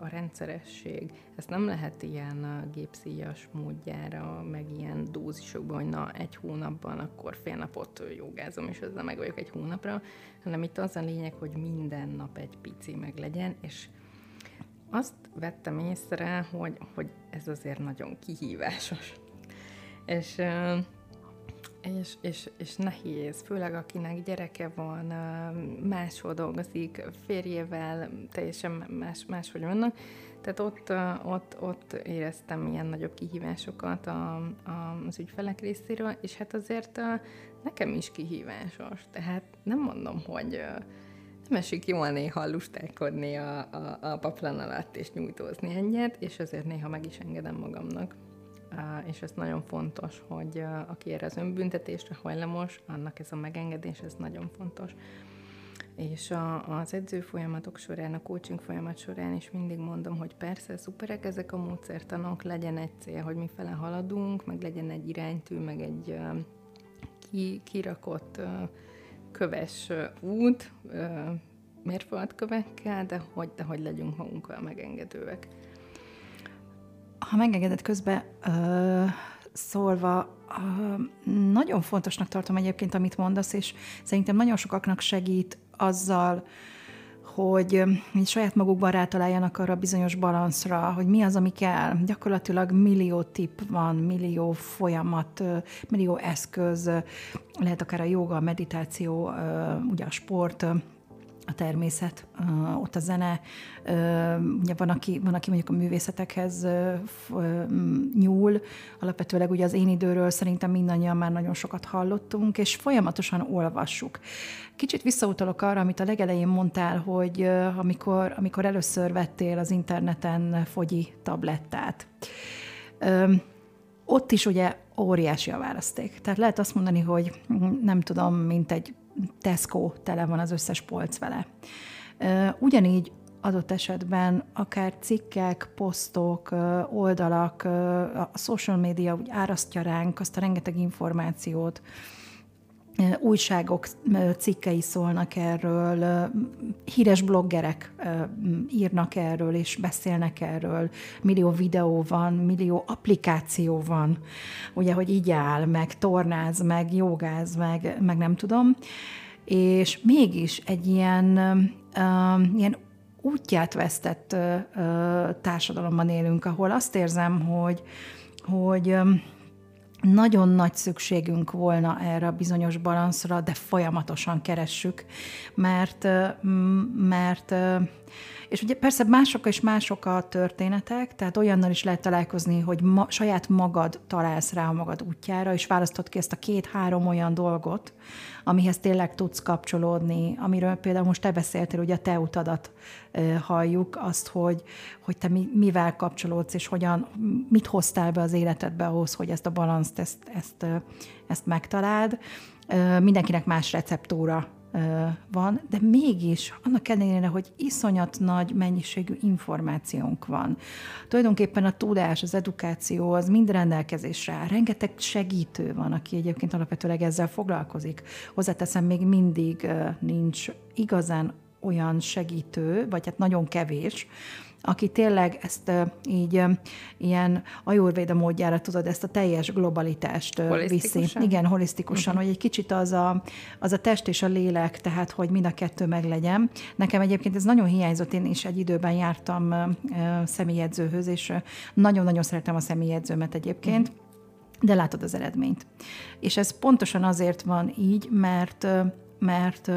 a rendszeresség. Ezt nem lehet ilyen gépszíjas módjára, meg ilyen dózisokban, hogy na, egy hónapban akkor fél napot jogázom, és ezzel meg vagyok egy hónapra, hanem itt az a lényeg, hogy minden nap egy pici meg legyen, és azt vettem észre, hogy ez azért nagyon kihívásos. És nehéz, főleg akinek gyereke van, máshol dolgozik, férjével, teljesen máshogy vannak. Tehát ott éreztem ilyen nagyobb kihívásokat az ügyfelek részéről, és hát azért nekem is kihívásos. Tehát nem mondom, hogy nem esik jól néha lustálkodni a paplan alatt és nyújtózni ennyit, és azért néha meg is engedem magamnak. És ez nagyon fontos, hogy aki erre az önbüntetésre hajlamos, annak ez a megengedés, ez nagyon fontos. És az edző folyamatok során, a coaching folyamat során is mindig mondom, hogy persze, szuperek ezek a módszertanok, legyen egy cél, hogy mifele haladunk, meg legyen egy iránytű, meg egy kirakott köves út, mérföldkövekkel, de hogy legyünk magunkkal megengedőek. Ha megengedett közben szólva, nagyon fontosnak tartom egyébként, amit mondasz, és szerintem nagyon sokaknak segít azzal, hogy saját magukban rátaláljanak arra bizonyos balanszra, hogy mi az, ami kell. Gyakorlatilag millió tipp van, millió folyamat, millió eszköz, lehet akár a jóga, a meditáció, ugye a sport, a természet, ott a zene, ugye van, aki mondjuk a művészetekhez nyúl, alapvetőleg ugye az én időről szerintem mindannyian már nagyon sokat hallottunk, és folyamatosan olvassuk. Kicsit visszautalok arra, amit a legelején mondtál, hogy amikor először vettél az interneten fogyi tablettát. Ott is ugye óriási a választék. Tehát lehet azt mondani, hogy nem tudom, mint egy Tesco tele van az összes polc vele. Ugyanígy adott esetben akár cikkek, posztok, oldalak, a social media úgy árasztja ránk azt a rengeteg információt, újságok cikkei szólnak erről, híres bloggerek írnak erről és beszélnek erről, millió videó van, millió applikáció van, ugye, hogy így áll, meg tornáz, meg jogáz, meg nem tudom, és mégis egy ilyen útját vesztett társadalomban élünk, ahol azt érzem, hogy nagyon nagy szükségünk volna erre a bizonyos balanszra, de folyamatosan keressük, mert és ugye persze mások és mások a történetek, tehát olyannal is lehet találkozni, hogy saját magad találsz rá a magad útjára, és választod ki ezt a 2-3 olyan dolgot, amihez tényleg tudsz kapcsolódni, amiről például most te beszéltél, ugye a te utadat halljuk, azt, hogy te mivel kapcsolódsz, és mit hoztál be az életedbe ahhoz, hogy ezt a balanszt, ezt megtaláld. Mindenkinek más receptúra van, de mégis annak ellenére, hogy iszonyat nagy mennyiségű információnk van. Tulajdonképpen a tudás, az edukáció, az mind rendelkezésre áll. Rengeteg segítő van, aki egyébként alapvetőleg ezzel foglalkozik. Hozzáteszem, még mindig nincs igazán olyan segítő, vagy hát nagyon kevés, aki tényleg ezt így ilyen ajurvéda módjára, tudod, ezt a teljes globalitást viszi. Igen, holisztikusan, hogy egy kicsit az a test és a lélek, tehát hogy mind a kettő meglegyen. Nekem egyébként ez nagyon hiányzott, én is egy időben jártam személyedzőhöz, és nagyon-nagyon szeretem a személyedzőmet egyébként, de látod az eredményt. És ez pontosan azért van így, mert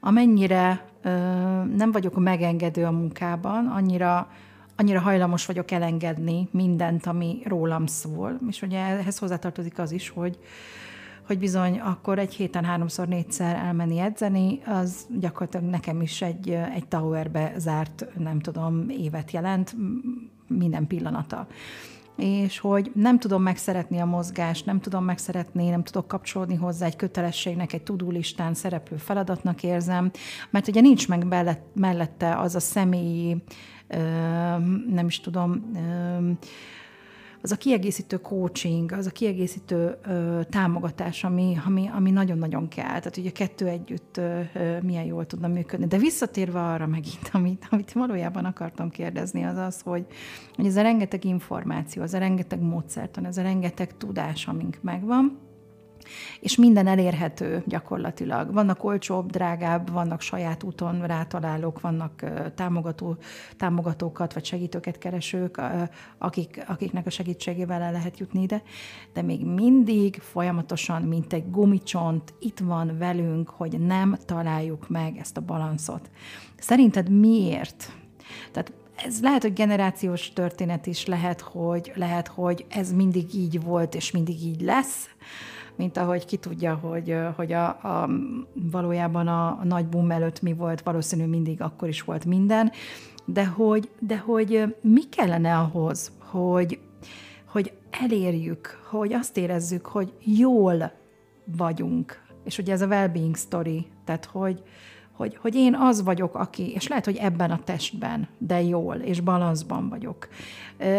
amennyire nem vagyok megengedő a munkában, annyira hajlamos vagyok elengedni mindent, ami rólam szól. És ugye ehhez hozzátartozik az is, hogy bizony akkor egy héten 3-4-szer elmenni edzeni, az gyakorlatilag nekem is egy towerbe zárt, nem tudom, évet jelent minden pillanata. És hogy nem tudom megszeretni a mozgást, nem tudok kapcsolódni hozzá egy kötelességnek, egy to-do listán szereplő feladatnak érzem, mert ugye nincs meg mellette az a személyi, nem is tudom, az a kiegészítő coaching, az a kiegészítő támogatás, ami nagyon-nagyon kell. Tehát ugye kettő együtt milyen jól tudna működni. De visszatérve arra megint, amit valójában akartam kérdezni, az az, hogy ez a rengeteg információ, az a rengeteg módszertan, ez a rengeteg tudás, amink megvan, és minden elérhető gyakorlatilag. Vannak olcsóbb, drágább, vannak saját úton rátalálók, vannak támogatókat vagy segítőket keresők, akiknek a segítségével el lehet jutni ide, de még mindig folyamatosan, mint egy gumicsont, itt van velünk, hogy nem találjuk meg ezt a balanszot. Szerinted miért? Tehát ez lehet, hogy generációs történet is, lehet, hogy ez mindig így volt, és mindig így lesz, mint ahogy ki tudja, hogy valójában a nagy boom előtt mi volt, valószínű mindig akkor is volt minden, de hogy mi kellene ahhoz, hogy elérjük, hogy azt érezzük, hogy jól vagyunk. És ugye ez a well-being story, tehát hogy én az vagyok, aki, és lehet, hogy ebben a testben, de jól, és balanszban vagyok.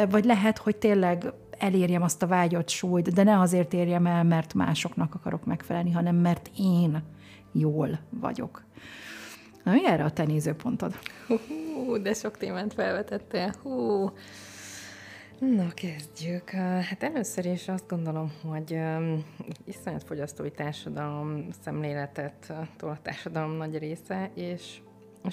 Vagy lehet, hogy tényleg elérjem azt a vágyott súlyt, de ne azért érjem el, mert másoknak akarok megfelelni, hanem mert én jól vagyok. Na, mi erre a te nézőpontod? De sok témát felvetettél. Na, kezdjük. Hát először is azt gondolom, hogy iszonyat fogyasztói társadalom szemléletet tol a társadalom nagy része, és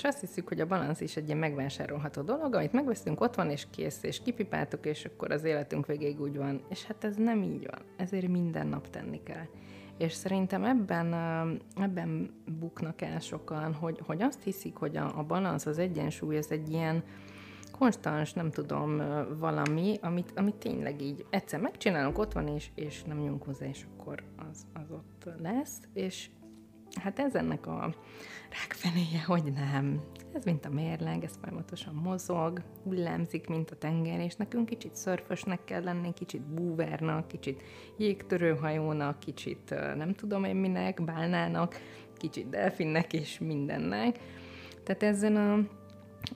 azt hiszük, hogy a balansz is egy ilyen megvásárolható dolog, amit megveszünk, ott van, és kész, és kipipáltuk, és akkor az életünk végéig úgy van. És hát ez nem így van. Ezért minden nap tenni kell. És szerintem ebben buknak el sokan, hogy azt hiszik, hogy a balansz, az egyensúly, ez egy ilyen konstans, nem tudom, valami, amit tényleg így egyszer megcsinálunk, ott van, és nem nyúlunk hozzá, és akkor az ott lesz, és hát ez ennek a rákfenéje, hogy nem. Ez mint a mérleg, ez folyamatosan mozog, hullámzik, mint a tenger, és nekünk kicsit szörfösnek kell lenni, kicsit búvernak, kicsit jégtörőhajónak, kicsit nem tudom én minek, bálnának, kicsit delfinnek és mindennek. Tehát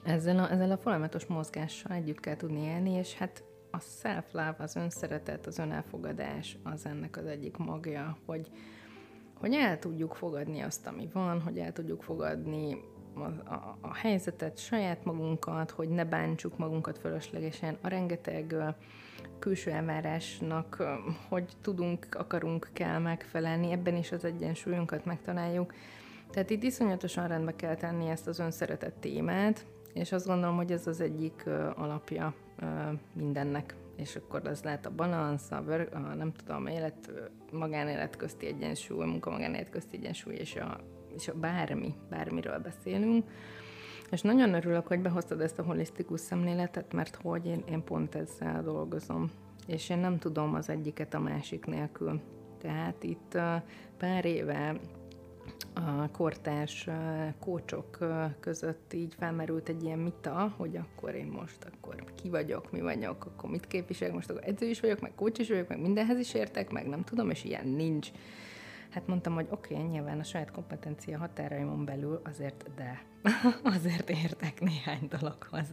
ezzel a folyamatos mozgással együtt kell tudni élni, és hát a self-love, az önszeretet, az önelfogadás az ennek az egyik magja, hogy el tudjuk fogadni azt, ami van, hogy el tudjuk fogadni a helyzetet, saját magunkat, hogy ne bántsuk magunkat fölöslegesen, a rengeteg külső elvárásnak, hogy tudunk, akarunk, kell megfelelni, ebben is az egyensúlyunkat megtaláljuk. Tehát itt iszonyatosan rendbe kell tenni ezt az önszeretet témát, és azt gondolom, hogy ez az egyik alapja mindennek. És akkor az lehet a balansz, nem tudom, magánélet közti egyensúly, munka-magánélet közti egyensúly, és a bármiről beszélünk. És nagyon örülök, hogy behoztad ezt a holisztikus szemléletet, mert hogy én pont ezzel dolgozom, és én nem tudom az egyiket a másik nélkül. Tehát itt pár éve a kortárs kócsok között így felmerült egy ilyen mita, hogy akkor én most akkor ki vagyok, mi vagyok, akkor mit képviselek, most akkor edző is vagyok, meg kócs is vagyok, meg mindenhez is értek, meg nem tudom, és ilyen nincs. Hát mondtam, hogy oké, nyilván a saját kompetencia határaimon belül azért, de azért értek néhány dologhoz.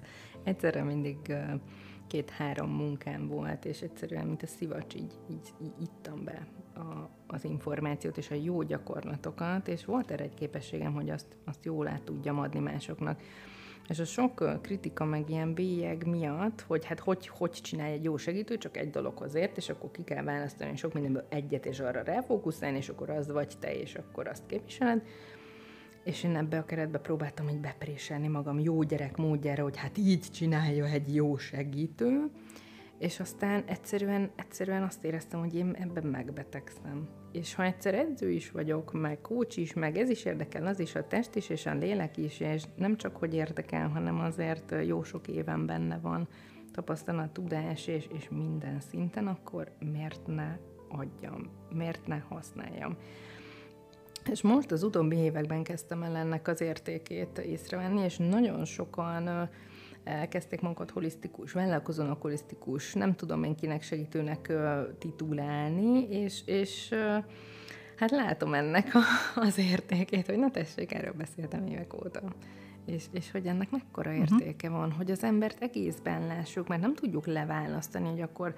Egyszerre mindig 2-3 munkám volt, és egyszerűen, mint a szivacs, így ittam be az információt és a jó gyakorlatokat, és volt erre egy képességem, hogy azt jól át tudjam adni másoknak. És a sok kritika meg ilyen bélyeg miatt, hogy hát hogy csinálj egy jó segítő, csak egy dologhoz ért, és akkor ki kell választani sok mindenből egyet, és arra ráfókuszálni, és akkor az vagy te, és akkor azt képviseled. És én ebbe a keretbe próbáltam így bepréselni magam jó gyerek módjára, hogy hát így csinálja egy jó segítő, és aztán egyszerűen azt éreztem, hogy én ebben megbetegszem. És ha egyszer edző is vagyok, meg coach is, meg ez is érdekel, az is, a test is, és a lélek is, és nem csak hogy érdekel, hanem azért jó sok éven benne van tapasztalat, tudás, és minden szinten, akkor miért ne adjam, miért ne használjam? És most az utóbbi években kezdtem el ennek az értékét észrevenni, és nagyon sokan elkezdték magukat holisztikus, vállalkozónak holisztikus, nem tudom én kinek segítőnek titulálni, és hát látom ennek az értékét, hogy na tessék, erről beszéltem évek óta. És hogy ennek mekkora értéke van, hogy az embert egészben lássuk, mert nem tudjuk leválasztani, hogy akkor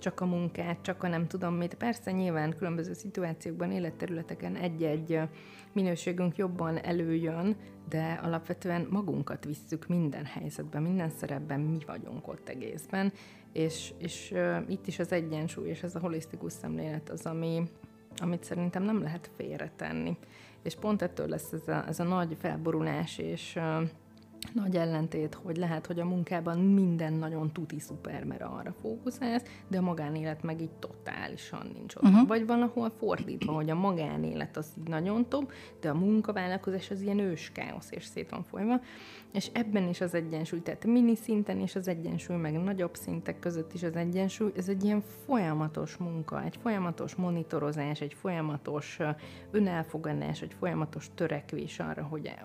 csak a munkát, csak a nem tudom mit. Persze nyilván különböző szituációkban, életterületeken egy-egy minőségünk jobban előjön, de alapvetően magunkat visszük minden helyzetben, minden szerepben, mi vagyunk ott egészben, és itt is az egyensúly, és ez a holisztikus szemlélet az, amit szerintem nem lehet félretenni. És pont ettől lesz ez a nagy felborulás, és nagy ellentét, hogy lehet, hogy a munkában minden nagyon tuti szuper, mert arra fókuszálsz, de a magánélet meg így totálisan nincs ott. Uh-huh. Vagy valahol fordítva, hogy a magánélet az így nagyon top, de a munkavállalkozás az ilyen őskáosz, és szét van folyva. És ebben is az egyensúly, tehát mini szinten is az egyensúly, meg nagyobb szintek között is az egyensúly, ez egy ilyen folyamatos munka, egy folyamatos monitorozás, egy folyamatos önelfogadás, egy folyamatos törekvés arra,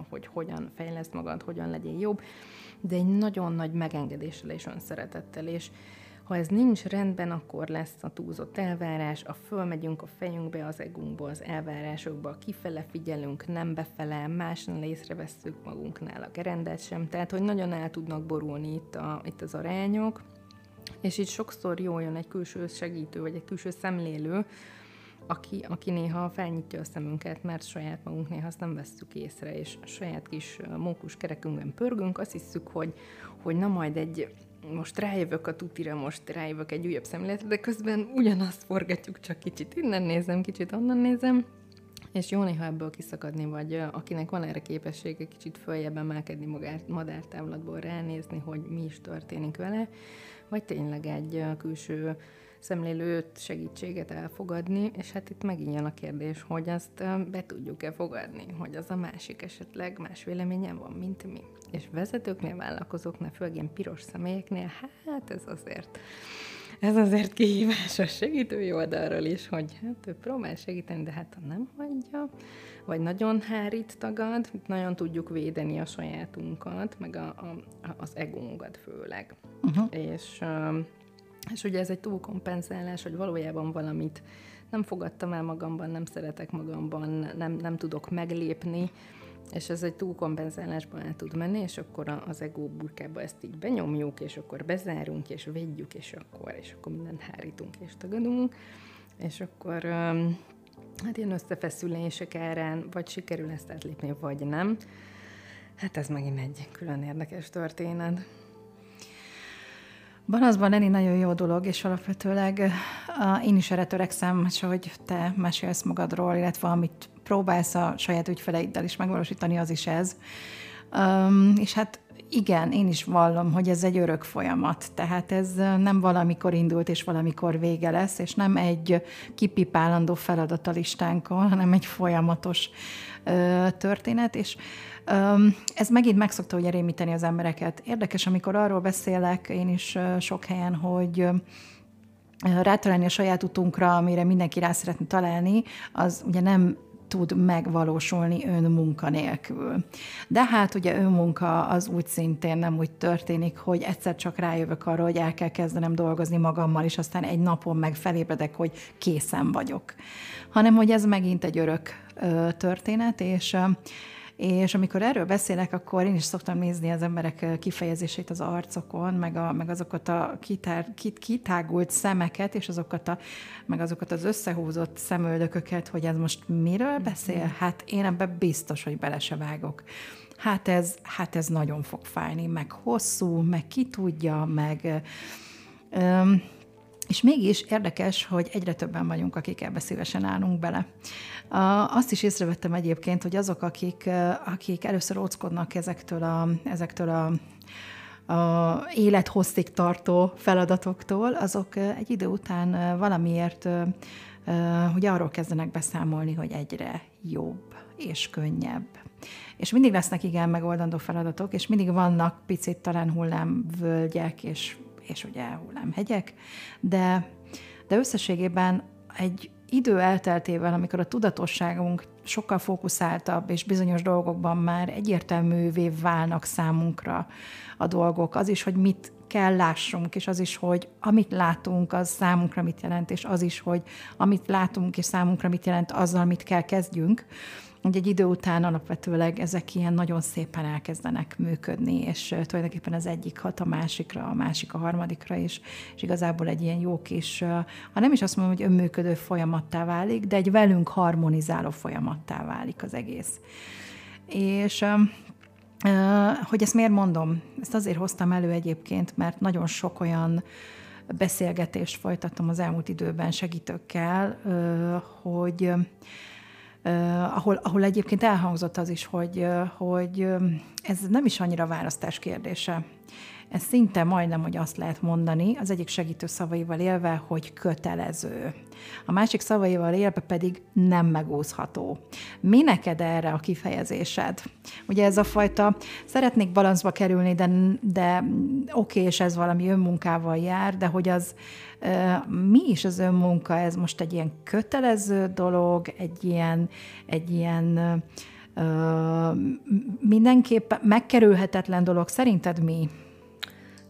hogy hogyan fejleszt magad, hogyan legyen jobb, de egy nagyon nagy megengedéssel és önszeretettel, és ha ez nincs rendben, akkor lesz a túlzott elvárás, a fölmegyünk a fejünkbe, az egunkba, az elvárásokba, kifele figyelünk, nem befele, másnál észrevesszük magunknál a gerendet sem, tehát hogy nagyon el tudnak borulni itt az arányok, és itt sokszor jól jön egy külső segítő, vagy egy külső szemlélő, aki néha felnyitja a szemünket, mert saját magunk néha azt nem vesszük észre, és a saját kis mókus kerekünkben pörgünk, azt hiszük, hogy na majd most rájövök a tutira, most rájövök egy újabb szemléletre, de közben ugyanazt forgatjuk, csak kicsit innen nézem, kicsit onnan nézem, és jó néha ebből kiszakadni, vagy akinek van erre képessége, kicsit följebb emelkedni magát, madártávlatból ránézni, hogy mi is történik vele, vagy tényleg egy külső szemlélőt, segítséget elfogadni, és hát itt megint jön a kérdés, hogy azt be tudjuk-e fogadni, hogy az a másik esetleg más véleményen van, mint mi. És vezetőknél, vállalkozóknál, főleg ilyen piros személyeknél, hát ez azért kihívás a segítői oldalról is, hogy hát ő próbál segíteni, de hát ha nem hagyja, vagy nagyon hárít tagad, nagyon tudjuk védeni a sajátunkat, meg az egónkat főleg. Uh-huh. És ugye ez egy túlkompenzálás, hogy valójában valamit nem fogadtam el magamban, nem szeretek magamban, nem tudok meglépni, és ez egy túlkompenzálásban el tud menni, és akkor az ego burkába ezt így benyomjuk, és akkor bezárunk, és védjük, és akkor mindent hárítunk, és tagadunk, és akkor hát ilyen összefeszülések árán vagy sikerül ezt átlépni, vagy nem. Hát ez megint egy külön érdekes történet. Balanszban lenni nagyon jó dolog, és alapvetőleg én is erre törekszem, hogy te mesélsz magadról, illetve amit próbálsz a saját ügyfeleiddel is megvalósítani, az is ez. És hát igen, én is vallom, hogy ez egy örök folyamat, tehát ez nem valamikor indult, és valamikor vége lesz, és nem egy kipipálandó feladat a listánkon, hanem egy folyamatos történet, és ez megint meg szokta ugye rémíteni az embereket. Érdekes, amikor arról beszélek én is sok helyen, hogy rátalálni a saját utunkra, amire mindenki rá szeretne találni, az ugye nem tud megvalósulni önmunka nélkül. De hát ugye önmunka az úgy szintén nem úgy történik, hogy egyszer csak rájövök arra, hogy el kell kezdenem dolgozni magammal, és aztán egy napon meg felébredek, hogy készen vagyok. Hanem, hogy ez megint egy örök történet, és amikor erről beszélek, akkor én is szoktam nézni az emberek kifejezését az arcokon, meg azokat a kitágult szemeket, és azokat az összehúzott szemöldököket, hogy ez most miről beszél? Hát én ebben biztos, hogy bele se vágok. Hát ez nagyon fog fájni, meg hosszú, meg ki tudja, meg... És mégis érdekes, hogy egyre többen vagyunk, akik ebbe szívesen állunk bele. Azt is észrevettem egyébként, hogy azok, akik először óckodnak ezektől a élethosszig tartó feladatoktól, azok egy idő után valamiért ugye arról kezdenek beszámolni, hogy egyre jobb és könnyebb. És mindig lesznek igen megoldandó feladatok, és mindig vannak picit talán hullámvölgyek, és ugye hullámhegyek, de összességében egy idő elteltével, amikor a tudatosságunk sokkal fókuszáltabb, és bizonyos dolgokban már egyértelművé válnak számunkra a dolgok, az is, hogy mit kell lássunk, és az is, hogy amit látunk, az számunkra mit jelent, és az is, hogy amit látunk, és számunkra mit jelent, azzal mit kell kezdjünk. Ugye egy idő után alapvetőleg ezek ilyen nagyon szépen elkezdenek működni, és tulajdonképpen az egyik hat a másikra, a másik a harmadikra is, és igazából egy ilyen jó kis, ha nem is azt mondom, hogy önműködő folyamattá válik, de egy velünk harmonizáló folyamattá válik az egész. És hogy ezt miért mondom? Ezt azért hoztam elő egyébként, mert nagyon sok olyan beszélgetést folytattam az elmúlt időben segítőkkel, hogy... Ahol egyébként elhangzott az is, hogy ez nem is annyira választás kérdése. Ez szinte majdnem, hogy azt lehet mondani, az egyik segítő szavaival élve, hogy kötelező. A másik szavaival élve pedig nem megúszható. Mi neked erre a kifejezésed? Ugye ez a fajta, szeretnék balanszba kerülni, de oké, és ez valami önmunkával jár, de hogy az, mi is az önmunka? Ez most egy ilyen kötelező dolog, egy ilyen mindenképp megkerülhetetlen dolog. Szerinted mi?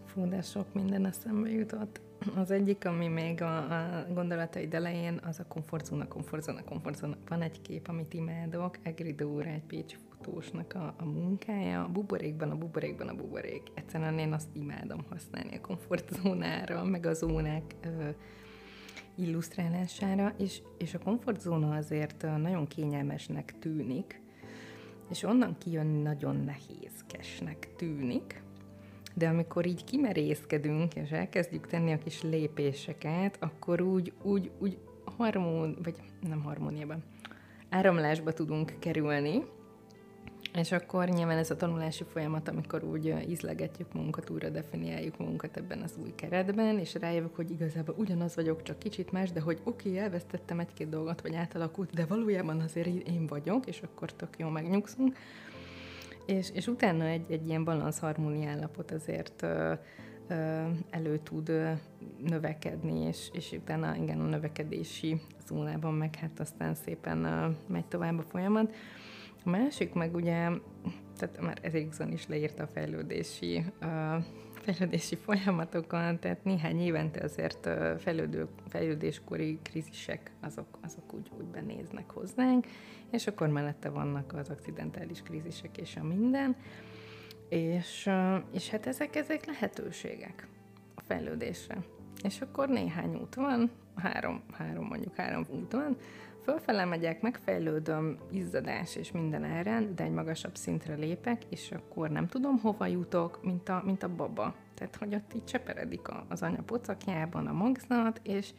Fú, de sok minden eszembe jutott. Az egyik, ami még a gondolataid elején, az a komfortzóna. Van egy kép, amit imádok, Egri Dóra, egy pécsi fotósnak a munkája, a buborékban. Egyszerűen én azt imádom használni a komfortzónára, meg a zónák illusztrálására, és a komfortzóna azért nagyon kényelmesnek tűnik, és onnan kijönni nagyon nehézkesnek tűnik, de amikor így kimerészkedünk, és elkezdjük tenni a kis lépéseket, akkor úgy áramlásba tudunk kerülni, és akkor nyilván ez a tanulási folyamat, amikor úgy ízlegetjük magunkat, újra definiáljuk magunkat ebben az új keretben, és rájövök, hogy igazából ugyanaz vagyok, csak kicsit más, de hogy oké, elvesztettem egy-két dolgot, vagy átalakult, de valójában azért én vagyok, és akkor tök jó megnyugszunk. És utána egy ilyen balansz-harmónia állapot azért elő tud növekedni, és utána igen, a növekedési zónában meg hát aztán szépen megy tovább a folyamat. A másik meg ugye, tehát már Erikson is leírta a fejlődési folyamatokat, tehát néhány évente azért fejlődéskori krízisek, azok úgy benéznek hozzánk, és akkor mellette vannak az accidentális krízisek és a minden, és hát ezek lehetőségek a fejlődésre. És akkor néhány út van, három út van, fölfele megyek, megfejlődöm, izzadás és minden árán, de egy magasabb szintre lépek, és akkor nem tudom, hova jutok, mint a baba. Tehát, hogy ott így cseperedik az anya pocakjában a magzat, és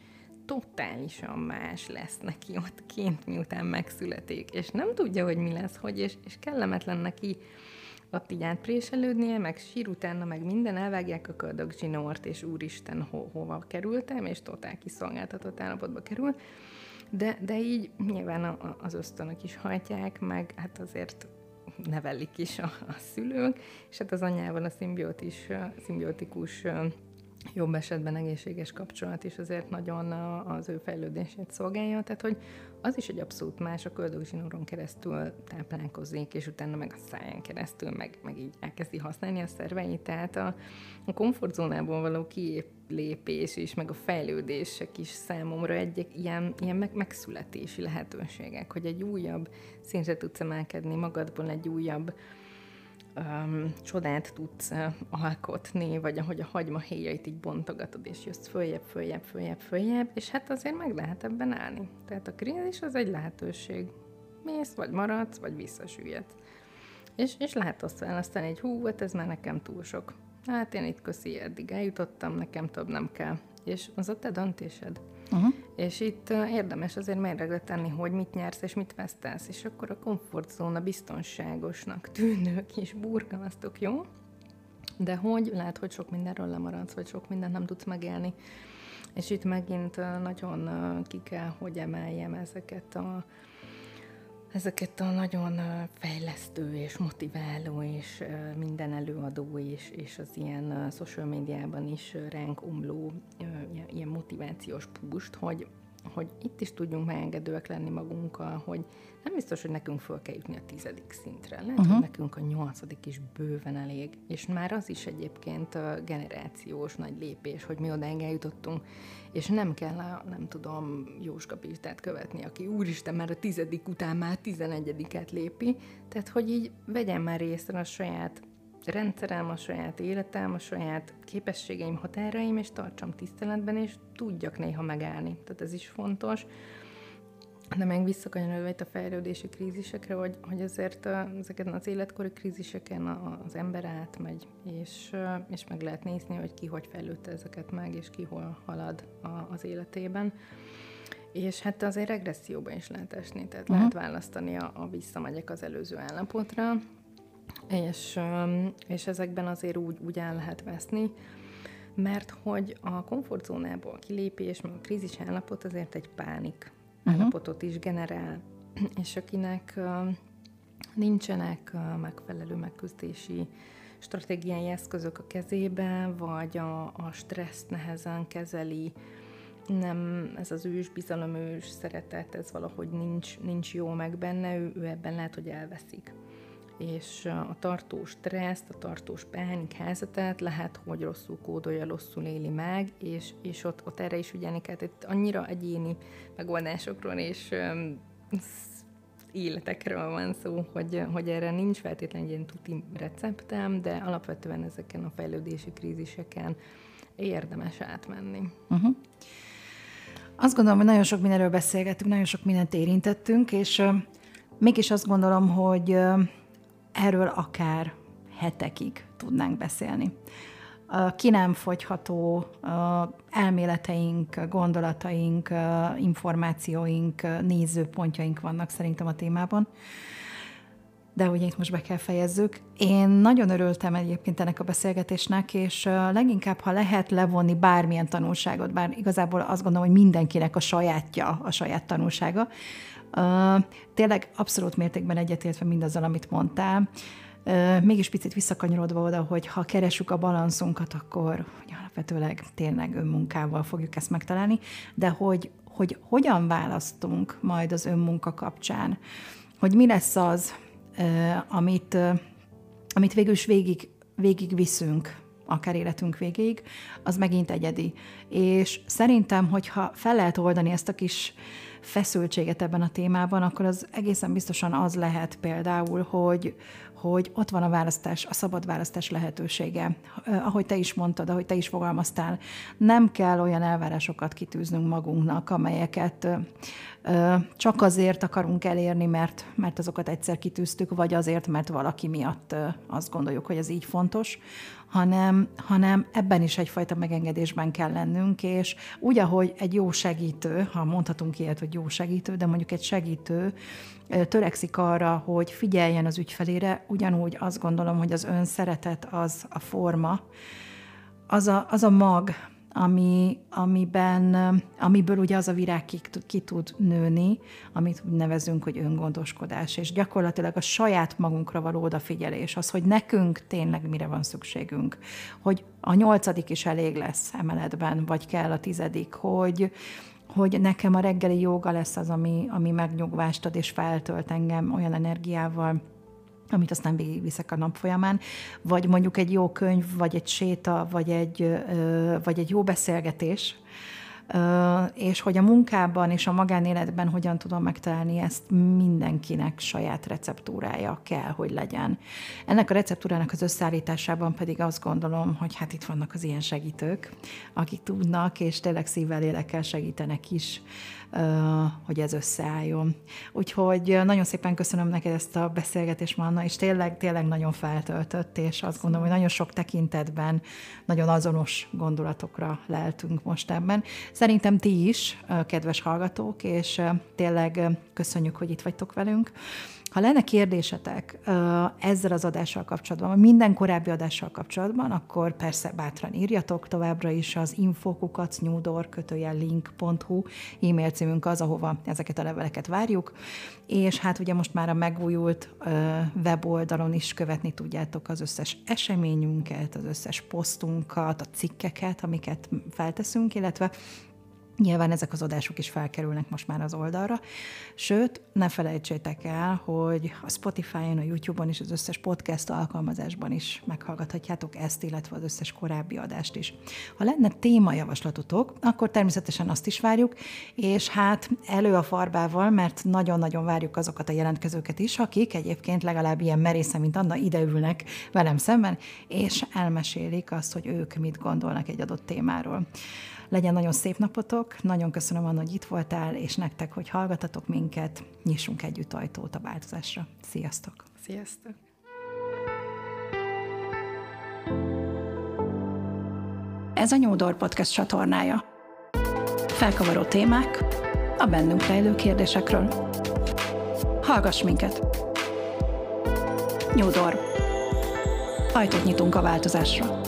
totálisan más lesz neki ott kint, miután megszületik, és nem tudja, hogy mi lesz, hogy, és kellemetlen neki ott így átpréselődnie, meg sír utána, meg minden, elvágják a köldök zsinort, és úristen, hova kerültem, és totál kiszolgáltatott állapotba kerül. De így nyilván az ösztönök is hajtják, meg hát azért nevelik is a szülők, és hát az anyával a szimbiotikus, jobb esetben egészséges kapcsolat is azért nagyon az ő fejlődését szolgálja, tehát hogy az is egy abszolút más, a köldökzsinóron keresztül táplálkozik, és utána meg a száján keresztül, meg így elkezdi használni a szerveit, tehát a komfortzónából való kilépés is, meg a fejlődések is számomra ilyen megszületési lehetőségek, hogy egy újabb szintre tudsz emelkedni magadból, egy újabb csodát tudsz alkotni, vagy ahogy a hagyma héjait így bontogatod, és jössz följebb, és hát azért meg lehet ebben állni. Tehát a krízis az egy lehetőség. Mész, vagy maradsz, vagy visszasüllyedsz. És lehet azt választani, hogy ez már nekem túl sok. Hát én itt eddig eljutottam, nekem több nem kell. És az a te döntésed. Uh-huh. És itt érdemes azért mérlegre tenni, hogy mit nyersz és mit vesztelsz, és akkor a komfortzóna biztonságosnak tűnő kis burkamasztok, jó? De hogy lehet, hogy sok mindenről lemaradsz, vagy sok mindent nem tudsz megélni. És itt megint nagyon ki kell, hogy emeljem ezeket a nagyon fejlesztő és motiváló és minden előadó és az ilyen social médiában is ránk omló ilyen motivációs púst, hogy hogy itt is tudjunk megengedőek lenni magunkkal, hogy nem biztos, hogy nekünk föl kell jutni a 10. szintre. Lehet, hogy nekünk a 8. is bőven elég. És már az is egyébként generációs nagy lépés, hogy mi odáig eljutottunk. És nem kell Jóska Pistát követni, aki úristen már a 10. után már 11-et lépi. Tehát, hogy így vegyem már részre a saját rendszerem, a saját életem, a saját képességeim, határaim, és tartsam tiszteletben, és tudjak néha megállni. Tehát ez is fontos. De meg visszakanyarodva itt a fejlődési krízisekre, hogy azért ezeken az életkori kríziseken az ember átmegy, és meg lehet nézni, hogy ki hogy fejlődte ezeket meg, és ki hol halad az életében. És hát azért regresszióba is lehet esni, tehát lehet választani a visszamegyek az előző állapotra, és ezekben azért úgy el lehet veszni, mert hogy a komfortzónából kilépés, meg a krízis állapot azért egy pánik állapotot is generál, és akinek nincsenek megfelelő megküzdési stratégiai eszközök a kezében, vagy a stressz nehezen kezeli, nem, ez az ősbizalom, ős szeretet, ez valahogy nincs jó meg benne, ő ebben lehet, hogy elveszik. És a tartós stresszt, a tartós pánikhelyzetet lehet, hogy rosszul kódolja, rosszul éli meg, és ott erre is ügyelni kell. Tehát annyira egyéni megoldásokról és életekről van szó, hogy erre nincs feltétlenül egy ilyen tuti receptem, de alapvetően ezeken a fejlődési kríziseken érdemes átmenni. Azt gondolom, hogy nagyon sok mindenről beszélgettünk, nagyon sok mindent érintettünk, és mégis azt gondolom, hogy erről akár hetekig tudnánk beszélni. Ki nem fogyható elméleteink, gondolataink, információink, nézőpontjaink vannak szerintem a témában. De ugye itt most be kell fejezzük. Én nagyon örültem egyébként ennek a beszélgetésnek, és leginkább, ha lehet levonni bármilyen tanulságot, bár igazából azt gondolom, hogy mindenkinek a sajátja, a saját tanulsága. Tényleg abszolút mértékben egyetértve mindazzal, amit mondtál. Mégis picit visszakanyarodva oda, hogy ha keresünk a balanszunkat, akkor alapvetőleg tényleg önmunkával fogjuk ezt megtalálni, de hogy hogyan választunk majd az önmunka kapcsán, hogy mi lesz az, amit végül is végig viszünk, akár életünk végéig, az megint egyedi. És szerintem, hogyha fel lehet oldani ezt a kis feszültséget ebben a témában, akkor az egészen biztosan az lehet például, hogy ott van a választás, a szabad választás lehetősége. Ahogy te is mondtad, ahogy te is fogalmaztál, nem kell olyan elvárásokat kitűznünk magunknak, amelyeket csak azért akarunk elérni, mert azokat egyszer kitűztük, vagy azért, mert valaki miatt azt gondoljuk, hogy ez így fontos, hanem ebben is egyfajta megengedésben kell lennünk, és úgy, ahogy egy jó segítő, ha mondhatunk ilyet, hogy jó segítő, de mondjuk egy segítő törekszik arra, hogy figyeljen az ügyfelére, ugyanúgy azt gondolom, hogy az önszeretet az a forma, az a mag, amiből ugye az a virág ki tud nőni, amit úgy nevezünk, hogy öngondoskodás, és gyakorlatilag a saját magunkra való odafigyelés, az, hogy nekünk tényleg mire van szükségünk, hogy a 8. is elég lesz emeletben, vagy kell a 10., hogy nekem a reggeli jóga lesz az, ami megnyugvást ad és feltölt engem olyan energiával, amit aztán végigviszek a nap folyamán, vagy mondjuk egy jó könyv, vagy egy séta, vagy egy jó beszélgetés, és hogy a munkában és a magánéletben hogyan tudom megtalálni ezt, mindenkinek saját receptúrája kell, hogy legyen. Ennek a receptúrának az összeállításában pedig azt gondolom, hogy hát itt vannak az ilyen segítők, akik tudnak, és tényleg szívvel, lélekkel segítenek is, hogy ez összeálljon. Úgyhogy nagyon szépen köszönöm neked ezt a beszélgetést, Manna, és tényleg nagyon feltöltött, és azt gondolom, hogy nagyon sok tekintetben nagyon azonos gondolatokra leltünk most ebben. Szerintem ti is, kedves hallgatók, és tényleg köszönjük, hogy itt vagytok velünk. Ha lenne kérdésetek ezzel az adással kapcsolatban, vagy minden korábbi adással kapcsolatban, akkor persze bátran írjatok továbbra is az info@newdoor-link.hu e-mail címünk az, ahova ezeket a leveleket várjuk, és hát ugye most már a megújult weboldalon is követni tudjátok az összes eseményünket, az összes posztunkat, a cikkeket, amiket felteszünk, illetve Nyilván ezek az adások is felkerülnek most már az oldalra. Sőt, ne felejtsétek el, hogy a Spotify-on, a YouTube-on és az összes podcast alkalmazásban is meghallgathatjátok ezt, illetve az összes korábbi adást is. Ha lenne témajavaslatotok, akkor természetesen azt is várjuk, és hát elő a farbával, mert nagyon-nagyon várjuk azokat a jelentkezőket is, akik egyébként legalább ilyen merészen, mint Anna, ideülnek velem szemben, és elmesélik azt, hogy ők mit gondolnak egy adott témáról. Legyen nagyon szép napotok, nagyon köszönöm, Anna, hogy itt voltál, és nektek, hogy hallgatatok minket, nyissunk együtt ajtót a változásra. Sziasztok! Sziasztok! Ez a New Door Podcast csatornája. Felkavaró témák a bennünk rejlő kérdésekről. Hallgass minket! New Door. Ajtót nyitunk a változásra.